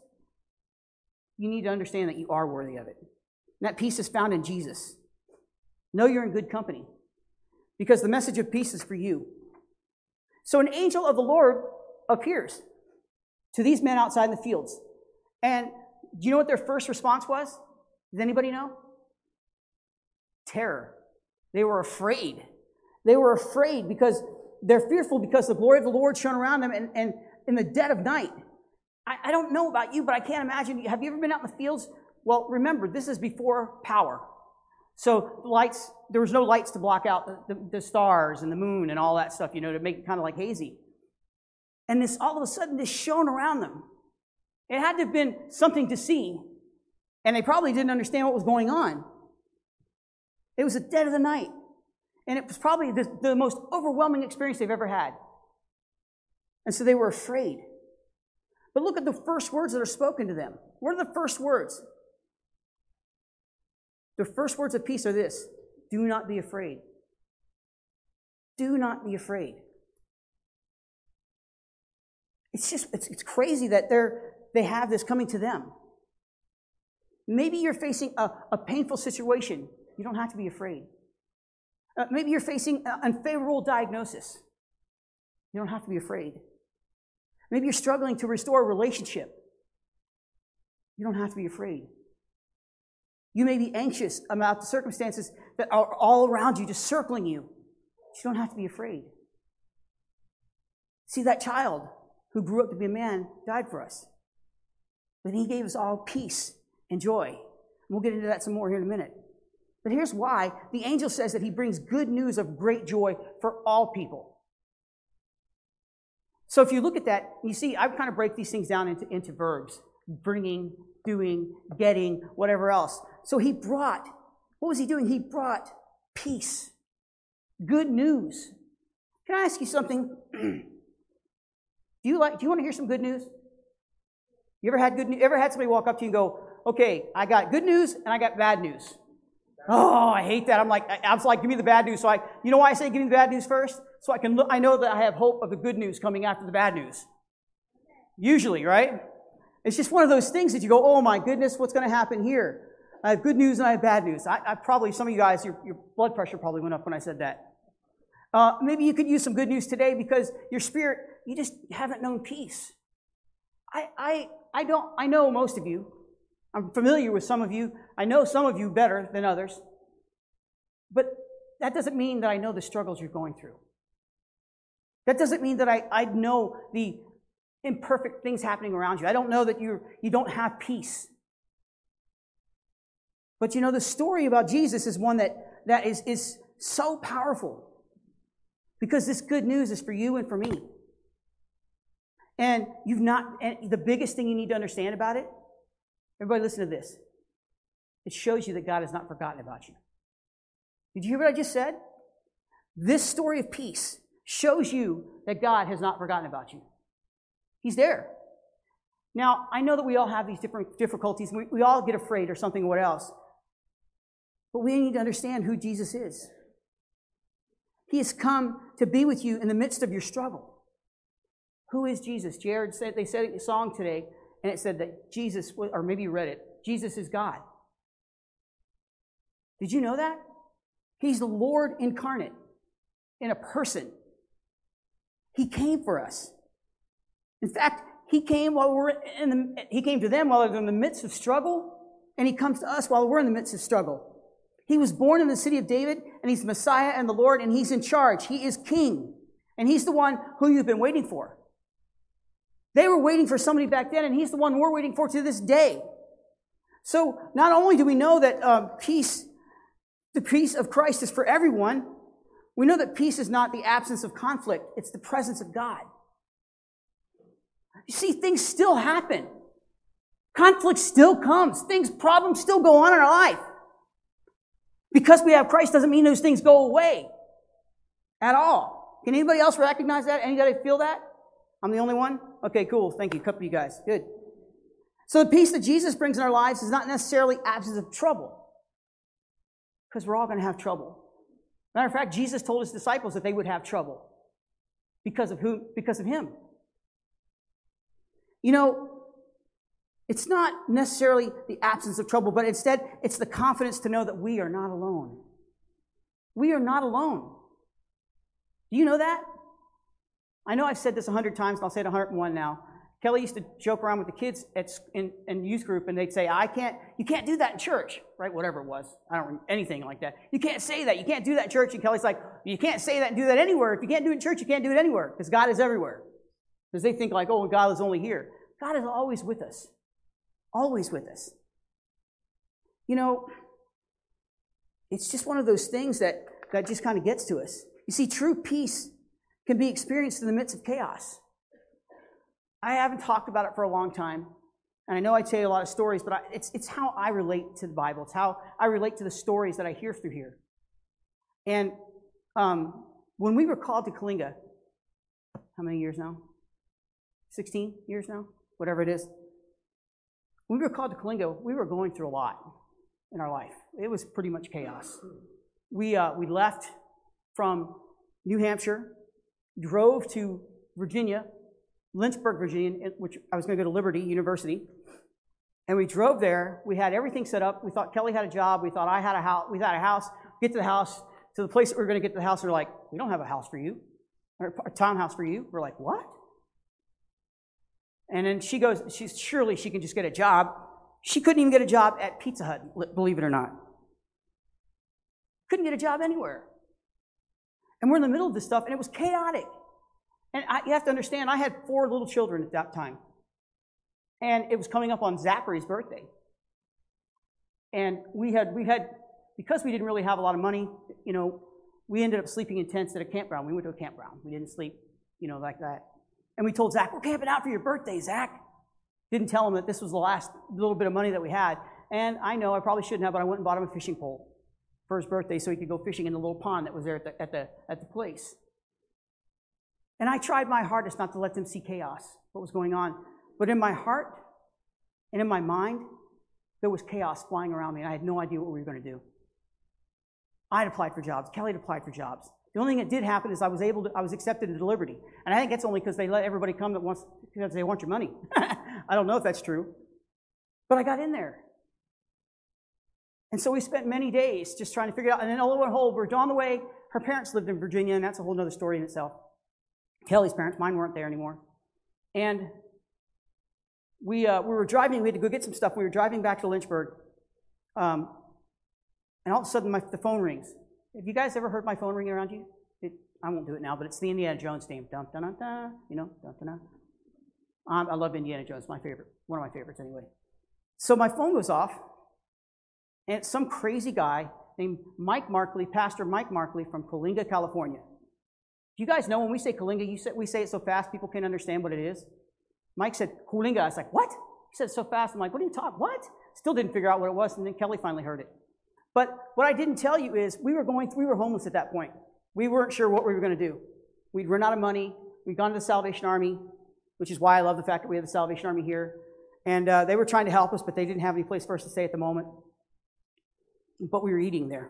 you need to understand that you are worthy of it. And that peace is found in Jesus. Know you're in good company, because the message of peace is for you. So an angel of the Lord appears to these men outside in the fields. And do you know what their first response was? Does anybody know? Terror. They were afraid. They were afraid because they're fearful because the glory of the Lord shone around them and, and in the dead of night. I, I don't know about you, but I can't imagine. Have you ever been out in the fields? Well, remember, this is before power. So lights, there was no lights to block out the, the, the stars and the moon and all that stuff, you know, to make it kind of like hazy. And this, all of a sudden, this shone around them. It had to have been something to see. And they probably didn't understand what was going on. It was the dead of the night, and it was probably the, the most overwhelming experience they've ever had. And so they were afraid. But look at the first words that are spoken to them. What are the first words? The first words of peace are this: do not be afraid. Do not be afraid. It's just, it's, it's crazy that they're, they have this coming to them. Maybe you're facing a, a painful situation. You don't have to be afraid. Uh, maybe you're facing an unfavorable diagnosis. You don't have to be afraid. Maybe you're struggling to restore a relationship. You don't have to be afraid. You may be anxious about the circumstances that are all around you, just circling you. You don't have to be afraid. See that child who grew up to be a man, died for us. But he gave us all peace and joy. And we'll get into that some more here in a minute. But here's why. The angel says that he brings good news of great joy for all people. So if you look at that, you see, I kind of break these things down into, into verbs. Bringing, doing, getting, whatever else. So he brought, what was he doing? He brought peace. Good news. Can I ask you something? do you like? Do you want to hear some good news? You ever had good? Ever had somebody walk up to you and go, "Okay, I got good news and I got bad news." Oh, I hate that. I'm like, I, I was like, give me the bad news. So I, you know why I say give me the bad news first? So I can, look, I know that I have hope of the good news coming after the bad news. Usually, right? It's just one of those things that you go, "Oh my goodness, what's going to happen here?" I have good news and I have bad news. I, I probably, some of you guys, your, your blood pressure probably went up when I said that. Uh, maybe you could use some good news today because your spirit, you just haven't known peace. I, I, I don't. I know most of you. I'm familiar with some of you. I know some of you better than others. But that doesn't mean that I know the struggles you're going through. That doesn't mean that I, I know the imperfect things happening around you. I don't know that you you don't have peace. But you know, the story about Jesus is one that, that is, is so powerful because this good news is for you and for me. And you've not, and the biggest thing you need to understand about it, everybody listen to this. It shows you that God has not forgotten about you. Did you hear what I just said? This story of peace shows you that God has not forgotten about you. He's there. Now, I know that we all have these different difficulties. We, we all get afraid or something or what else. But we need to understand who Jesus is. He has come to be with you in the midst of your struggle. Who is Jesus? Jared said, they said a song today, and it said that Jesus, or maybe you read it, Jesus is God. Did you know that? He's the Lord incarnate in a person. He came for us. In fact, he came while we're in the, he came to them while they're in the midst of struggle, and he comes to us while we're in the midst of struggle. He was born in the city of David, and he's Messiah and the Lord, and he's in charge. He is king, and he's the one who you've been waiting for. They were waiting for somebody back then, and he's the one we're waiting for to this day. So not only do we know that um, peace, the peace of Christ is for everyone, we know that peace is not the absence of conflict, it's the presence of God. You see, things still happen. Conflict still comes. Things, problems still go on in our life. Because we have Christ doesn't mean those things go away at all. Can anybody else recognize that? Anybody feel that? I'm the only one? Okay, cool. Thank you. A couple of you guys. Good. So the peace that Jesus brings in our lives is not necessarily absence of trouble. Because we're all going to have trouble. Matter of fact, Jesus told his disciples that they would have trouble. Because of who? Because of him. You know, it's not necessarily the absence of trouble, but instead it's the confidence to know that we are not alone. We are not alone. Do you know that? I know I've said this a hundred times, and I'll say it a hundred and one now. Kelly used to joke around with the kids at, in, in youth group, and they'd say, "I can't, you can't do that in church," right? Whatever it was, I don't anything like that. "You can't say that. You can't do that in church." And Kelly's like, "You can't say that and do that anywhere. If you can't do it in church, you can't do it anywhere, because God is everywhere." Because they think like, "Oh, God is only here." God is always with us. Always with us. You know, it's just one of those things that, that just kind of gets to us. You see, true peace can be experienced in the midst of chaos. I haven't talked about it for a long time. And I know I tell you a lot of stories, but I, it's, it's how I relate to the Bible. It's how I relate to the stories that I hear through here. And um, when we were called to Kalinga, how many years now? sixteen years now, whatever it is. When we were called to Kalinga, we were going through a lot in our life. It was pretty much chaos. We uh, we left from New Hampshire, drove to Virginia, Lynchburg, Virginia, which I was going to go to Liberty University, and we drove there. We had everything set up. We thought Kelly had a job. We thought I had a house. We had a house. Get to the house, to the place that we were going to get to the house. We're like, "We don't have a house for you, or a townhouse for you." We're like, "What?" And then she goes, she's surely she can just get a job. She couldn't even get a job at Pizza Hut, believe it or not. Couldn't get a job anywhere. And we're in the middle of this stuff, and it was chaotic. And I, you have to understand, I had four little children at that time. And it was coming up on Zachary's birthday. And we had, we had, because we didn't really have a lot of money, you know, we ended up sleeping in tents at a campground. We went to a campground. We didn't sleep, you know, like that. And we told Zach, we're camping out for your birthday, Zach. Didn't tell him that this was the last little bit of money that we had. And I know I probably shouldn't have, but I went and bought him a fishing pole for his birthday so he could go fishing in the little pond that was there at the, at the, at the place. And I tried my hardest not to let them see chaos, what was going on. But in my heart and in my mind, there was chaos flying around me, and I had no idea what we were going to do. I had applied for jobs. Kelly had applied for jobs. The only thing that did happen is I was able to, I was accepted into Liberty. And I think that's only because they let everybody come that wants, because they want your money. I don't know if that's true. But I got in there. And so we spent many days just trying to figure it out. And then all over the whole, we're on the way. Her parents lived in Virginia, and that's a whole other story in itself. Kelly's parents, mine weren't there anymore. And we uh, we were driving, we had to go get some stuff. We were driving back to Lynchburg. Um, and all of a sudden, my, the phone rings. Have you guys ever heard my phone ring around you? It, I won't do it now, but it's the Indiana Jones theme. Dun, dun, dun, dun, you know, dun, dun, dun. Um, I love Indiana Jones, my favorite. One of my favorites, anyway. So my phone goes off, and it's some crazy guy named Mike Markley, Pastor Mike Markley from Coalinga, California. Do you guys know when we say Kalinga, you say, we say it so fast people can't understand what it is? Mike said, Kalinga. I was like, what? He said it so fast. I'm like, what are you talking? What? Still didn't figure out what it was, and then Kelly finally heard it. But what I didn't tell you is we were going, we were homeless at that point. We weren't sure what we were going to do. We'd run out of money. We'd gone to the Salvation Army, which is why I love the fact that we have the Salvation Army here. And uh, they were trying to help us, but they didn't have any place for us to stay at the moment. But we were eating there.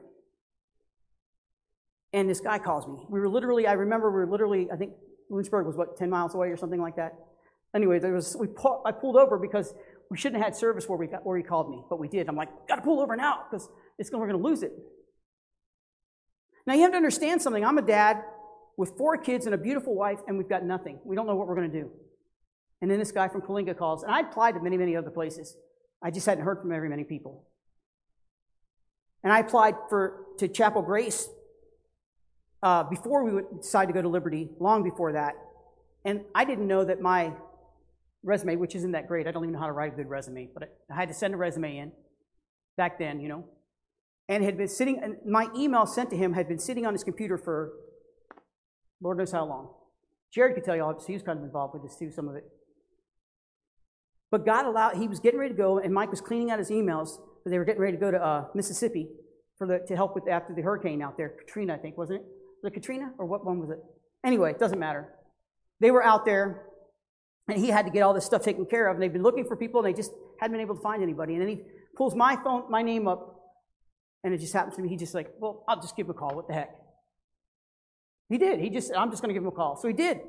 And this guy calls me. We were literally, I remember we were literally, I think Lynchburg was, what, ten miles away or something like that? Anyway, there was, we pull, I pulled over because we shouldn't have had service where we got, where he called me, but we did. I'm like, got to pull over now because it's we're going to lose it. Now, you have to understand something. I'm a dad with four kids and a beautiful wife, and we've got nothing. We don't know what we're going to do. And then this guy from Kalinga calls, and I applied to many, many other places. I just hadn't heard from very many people. And I applied for to Chapel Grace, Uh, before we would decide to go to Liberty, long before that. And I didn't know that my resume, which isn't that great, I don't even know how to write a good resume, but I had to send a resume in back then, you know, and had been sitting, and my email sent to him had been sitting on his computer for Lord knows how long. Jared could tell you all, so he was kind of involved with this too, some of it. But God allowed, he was getting ready to go, and Mike was cleaning out his emails, but they were getting ready to go to uh, Mississippi for the, to help with after the hurricane out there, Katrina, I think, wasn't it? The Katrina, or what one was it? Anyway, it doesn't matter. They were out there, and he had to get all this stuff taken care of, and they've been looking for people, and they just hadn't been able to find anybody. And then he pulls my phone, my name up, and it just happens to me. He just like, well, I'll just give him a call. What the heck? He did. He just, I'm just going to give him a call. So he did.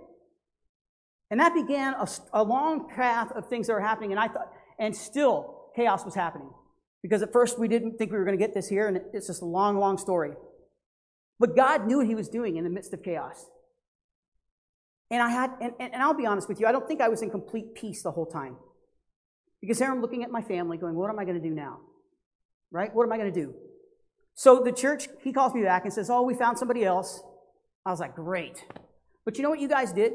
And that began a, a long path of things that were happening, and I thought, and still chaos was happening. Because at first we didn't think we were going to get this here, and it's just a long, long story. But God knew what he was doing in the midst of chaos. And I had, and, and, and I'll be honest with you, I don't think I was in complete peace the whole time. Because here I'm looking at my family going, what am I going to do now? Right? What am I going to do? So the church, he calls me back and says, oh, we found somebody else. I was like, great. But you know what you guys did?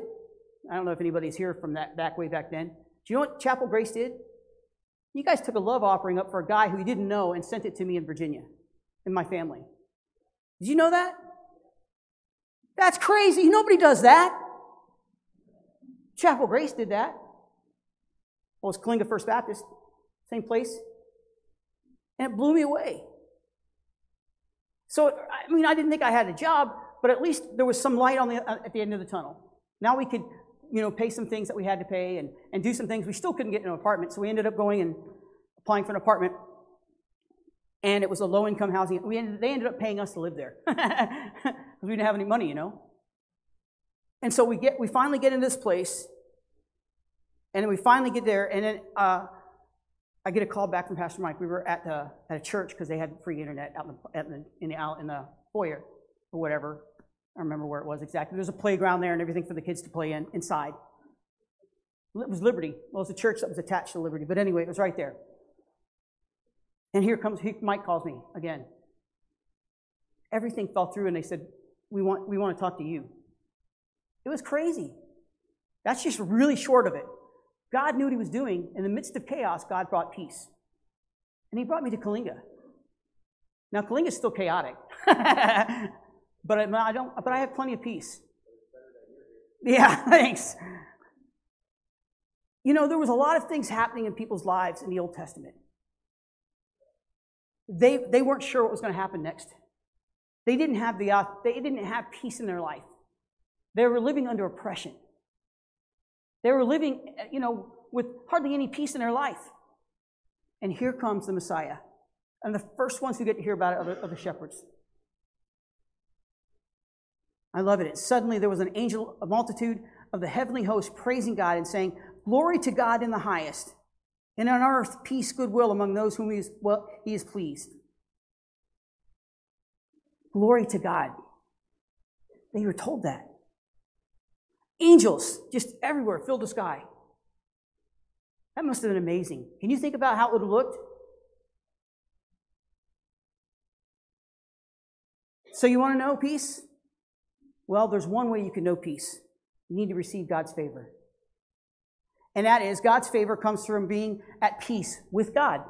I don't know if anybody's here from that back way back then. Do you know what Chapel Grace did? You guys took a love offering up for a guy who you didn't know and sent it to me in Virginia, in my family. Did you know that? That's crazy. Nobody does that. Chapel Grace did that. Well, it's Coalinga First Baptist, same place. And it blew me away. So, I mean, I didn't think I had a job, but at least there was some light on the at the end of the tunnel. Now we could, you know, pay some things that we had to pay and, and do some things. We still couldn't get in an apartment, so we ended up going and applying for an apartment. And it was a low-income housing. We ended, they ended up paying us to live there because we didn't have any money, you know. And so we get, we finally get into this place, and then we finally get there, and then uh, I get a call back from Pastor Mike. We were at the, at a church because they had free internet out in the, at the, in the out in the foyer or whatever. I don't remember where it was exactly. There was a playground there and everything for the kids to play in inside. It was Liberty. Well, it was a church that was attached to Liberty, but anyway, it was right there. And here comes he, Mike calls me again. Everything fell through, and they said, "We want, we want to talk to you." It was crazy. That's just really short of it. God knew what he was doing. In the midst of chaos, God brought peace. And he brought me to Kalinga. Now, Kalinga is still chaotic. but I don't. But I have plenty of peace. Yeah, thanks. You know, there was a lot of things happening in people's lives in the Old Testament. They they weren't sure what was going to happen next. They didn't have the they didn't have peace in their life. They were living under oppression. They were living, you know, with hardly any peace in their life. And here comes the Messiah. And the first ones who get to hear about it are the, are the shepherds. I love it. Suddenly there was an angel, a multitude of the heavenly host praising God and saying, "Glory to God in the highest, and on earth peace, goodwill among those whom he is, well, he is pleased." Glory to God. They were told that. Angels just everywhere filled the sky. That must have been amazing. Can you think about how it would have looked? So you want to know peace? Well, there's one way you can know peace. You need to receive God's favor. And that is, God's favor comes from being at peace with God.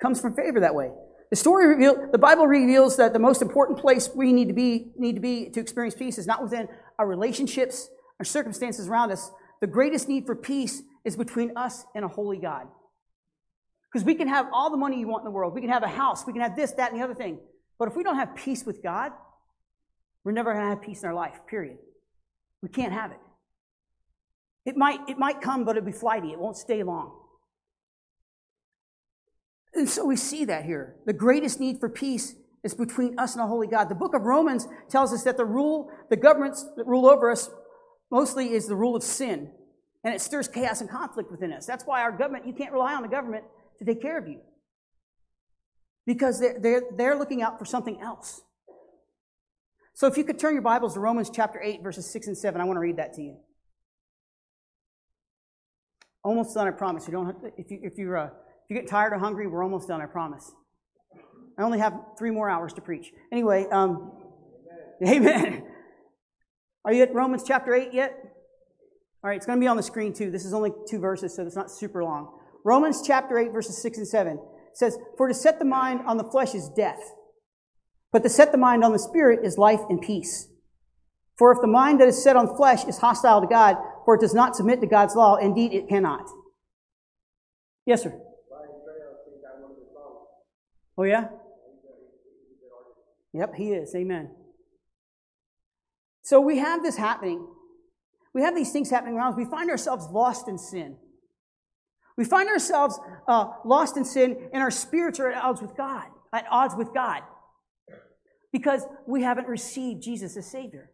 Comes from favor that way. The story reveals, the Bible reveals that the most important place we need to be, need to be to experience peace is not within our relationships, our circumstances around us. The greatest need for peace is between us and a holy God. Because we can have all the money you want in the world. We can have a house. We can have this, that, and the other thing. But if we don't have peace with God, we're never going to have peace in our life, period. We can't have it. It might, it might come, but it'll be flighty. It won't stay long. And so we see that here. The greatest need for peace is between us and the holy God. The book of Romans tells us that the rule, the governments that rule over us mostly is the rule of sin. And it stirs chaos and conflict within us. That's why our government, you can't rely on the government to take care of you. Because they're, they're, they're looking out for something else. So if you could turn your Bibles to Romans chapter eight, verses six and seven, I want to read that to you. Almost done, I promise. You don't have to, if you if you're uh, if you get tired or hungry, we're almost done, I promise. I only have three more hours to preach. Anyway, um, amen. amen. Are you at Romans chapter eight yet? All right, it's going to be on the screen too. This is only two verses, so it's not super long. Romans chapter eight, verses six and seven says, "For to set the mind on the flesh is death, but to set the mind on the spirit is life and peace. For if the mind that is set on flesh is hostile to God, for it does not submit to God's law, indeed it cannot." Yes, sir? Oh, yeah? Yep, he is. Amen. So we have this happening. We have these things happening around us. We find ourselves lost in sin. We find ourselves uh, lost in sin, and our spirits are at odds with God. At odds with God. Because we haven't received Jesus as Savior.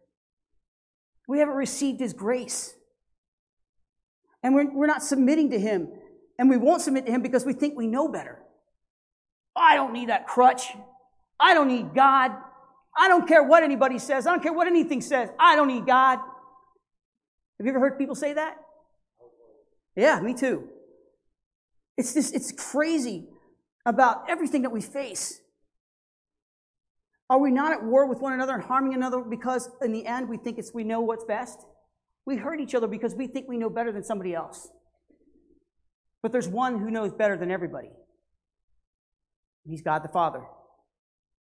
We haven't received His grace. And we're, we're not submitting to Him. And we won't submit to Him because we think we know better. I don't need that crutch. I don't need God. I don't care what anybody says. I don't care what anything says. I don't need God. Have you ever heard people say that? Yeah, me too. It's just, it's crazy about everything that we face. Are we not at war with one another and harming another because in the end we think it's we know what's best? We hurt each other because we think we know better than somebody else. But there's one who knows better than everybody. He's God the Father.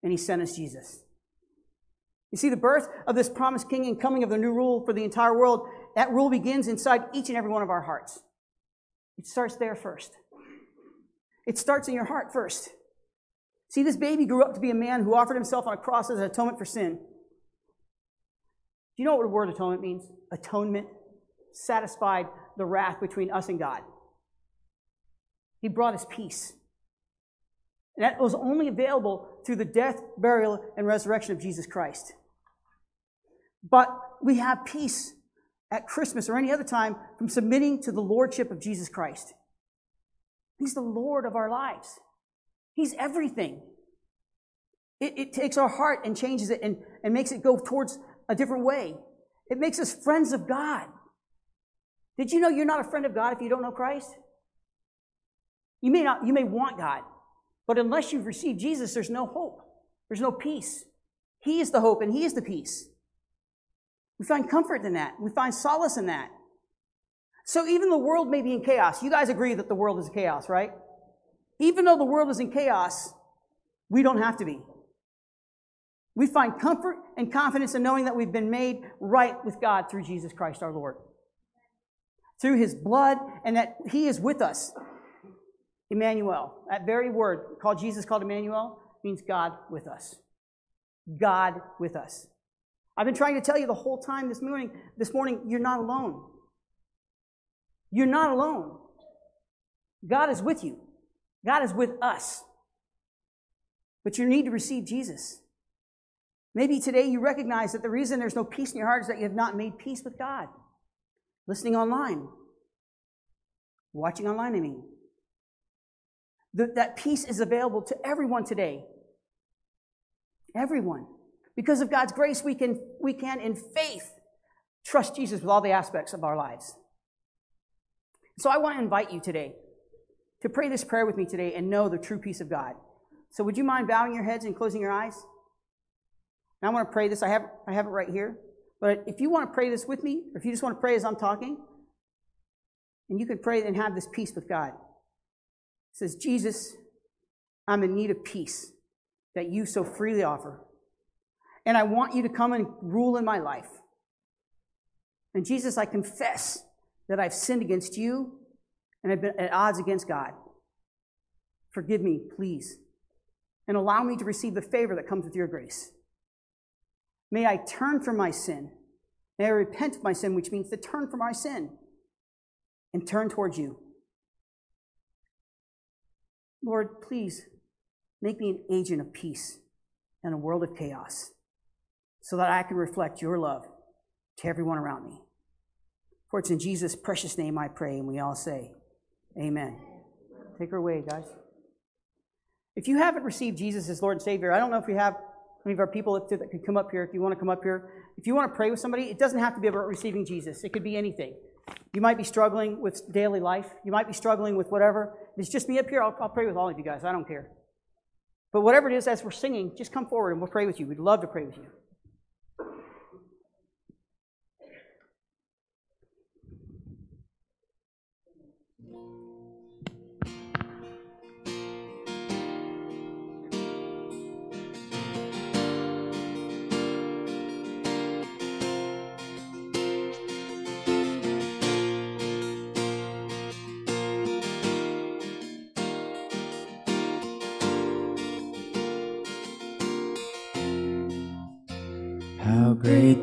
And He sent us Jesus. You see, the birth of this promised king and coming of the new rule for the entire world, that rule begins inside each and every one of our hearts. It starts there first. It starts in your heart first. See, this baby grew up to be a man who offered himself on a cross as an atonement for sin. Do you know what the word atonement means? Atonement satisfied the wrath between us and God. He brought us peace. And that was only available through the death, burial, and resurrection of Jesus Christ. But we have peace at Christmas or any other time from submitting to the lordship of Jesus Christ. He's the Lord of our lives. He's everything. It, it takes our heart and changes it and, and makes it go towards a different way. It makes us friends of God. Did you know you're not a friend of God if you don't know Christ? You may not, you may want God, but unless you've received Jesus, there's no hope. There's no peace. He is the hope and He is the peace. We find comfort in that. We find solace in that. So even the world may be in chaos. You guys agree that the world is chaos, right? Even though the world is in chaos, we don't have to be. We find comfort and confidence in knowing that we've been made right with God through Jesus Christ our Lord, through his blood, and that he is with us. Emmanuel, that very word called Jesus called Emmanuel, means God with us. God with us. I've been trying to tell you the whole time this morning, this morning, you're not alone. You're not alone. God is with you. God is with us. But you need to receive Jesus. Maybe today you recognize that the reason there's no peace in your heart is that you have not made peace with God. Listening online. Watching online, I mean. The, that peace is available to everyone today. Everyone. Because of God's grace, we can, we can, in faith, trust Jesus with all the aspects of our lives. So I want to invite you today to pray this prayer with me today and know the true peace of God. So would you mind bowing your heads and closing your eyes? And I want to pray this. I have, I have it right here. But if you want to pray this with me, or if you just want to pray as I'm talking, and you can pray and have this peace with God. It says, Jesus, I'm in need of peace that you so freely offer. And I want you to come and rule in my life. And Jesus, I confess that I've sinned against you and I've been at odds against God. Forgive me, please. And allow me to receive the favor that comes with your grace. May I turn from my sin. May I repent of my sin, which means to turn from our sin and turn towards you. Lord, please make me an agent of peace in a world of chaos so that I can reflect your love to everyone around me. For it's in Jesus' precious name I pray, and we all say, amen. Take her away, guys. If you haven't received Jesus as Lord and Savior, I don't know if we have any of our people that could come up here. If you want to come up here, if you want to pray with somebody, it doesn't have to be about receiving Jesus. It could be anything. You might be struggling with daily life. You might be struggling with whatever. If it's just me up here, I'll, I'll pray with all of you guys. I don't care. But whatever it is, as we're singing, just come forward and we'll pray with you. We'd love to pray with you. How great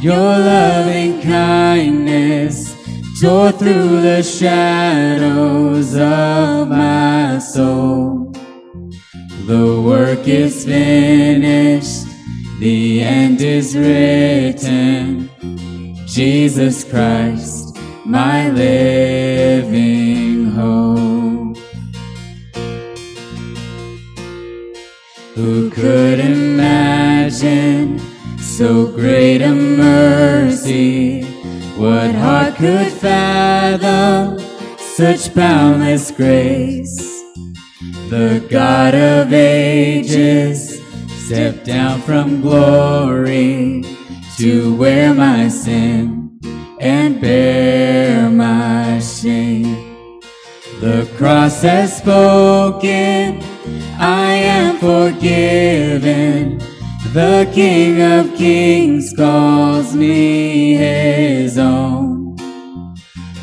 your loving kindness tore through the shadows of my soul. The work is finished, the end is written. Jesus Christ, my living hope. Who could imagine so great a mercy? What heart could fathom such boundless grace? The God of ages stepped down from glory to wear my sin and bear my shame. The cross has spoken, I am forgiven. The King of Kings calls me his own.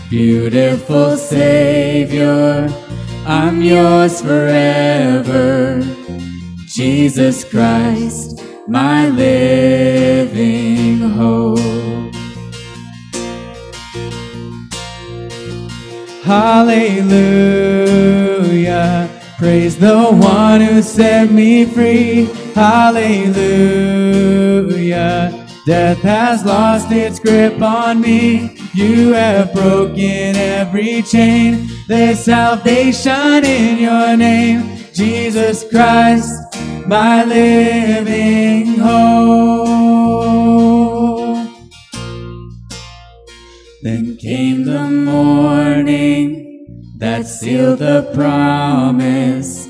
Beautiful Savior, I'm yours forever. Jesus Christ, my living hope. Hallelujah. Praise the one who set me free. Hallelujah. Death has lost its grip on me. You have broken every chain. There's salvation in your name, Jesus Christ, my living hope. Then came the morning that sealed the promise.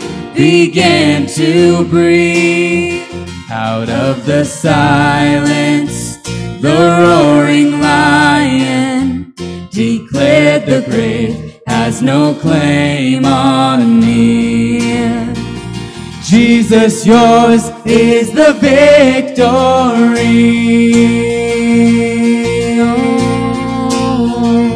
began to breathe. Out of the silence, the roaring lion declared the grave has no claim on me. Jesus, yours is the victory. Oh,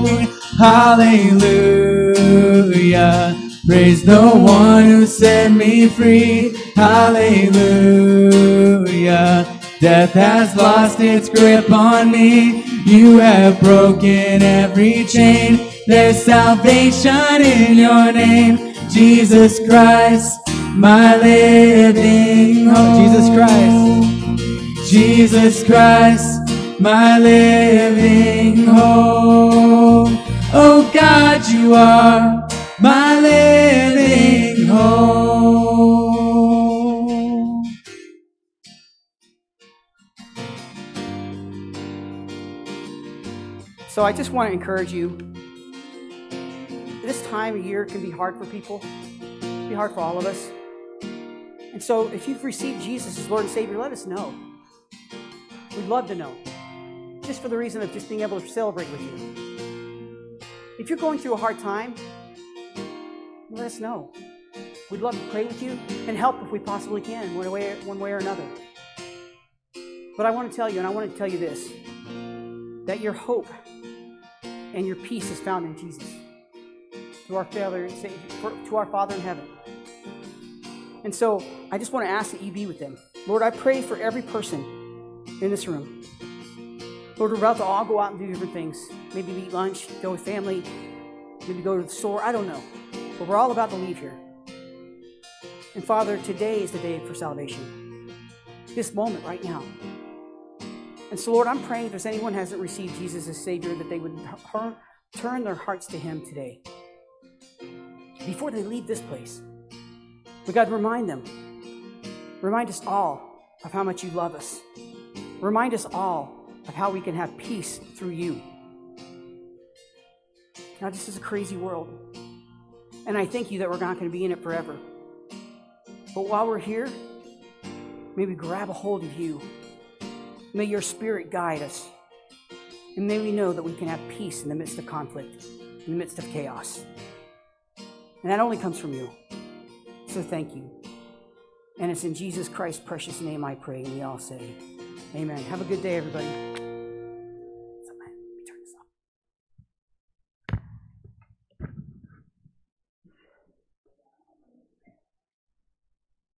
hallelujah. Praise the one who set me free. Hallelujah. Death has lost its grip on me. You have broken every chain. There's salvation in your name, Jesus Christ, my living hope. Jesus Christ. Jesus Christ, my living hope. Oh God, you are my living hope. So I just want to encourage you, this time of year can be hard for people, it can be hard for all of us. And so if you've received Jesus as Lord and Savior, let us know. We'd love to know, just for the reason of just being able to celebrate with you. If you're going through a hard time, let us know. We'd love to pray with you and help if we possibly can, one way, one way or another. But I want to tell you, and I want to tell you this, that your hope and your peace is found in Jesus, to our Father, to our Father in heaven. And so I just want to ask that you be with them. Lord, I pray for every person in this room. Lord, we're about to all go out and do different things. Maybe eat lunch, go with family, maybe go to the store, I don't know. But we're all about to leave here. And Father, today is the day for salvation. This moment right now. And so, Lord, I'm praying if there's anyone who hasn't received Jesus as Savior, that they would turn their hearts to Him today. Before they leave this place, but God, remind them. Remind us all of how much You love us. Remind us all of how we can have peace through You. Now, this is a crazy world. And I thank You that we're not going to be in it forever. But while we're here, may we grab a hold of You. May Your Spirit guide us. And may we know that we can have peace in the midst of conflict, in the midst of chaos. And that only comes from You. So thank You. And it's in Jesus Christ's precious name I pray, and we all say, amen. Have a good day, everybody.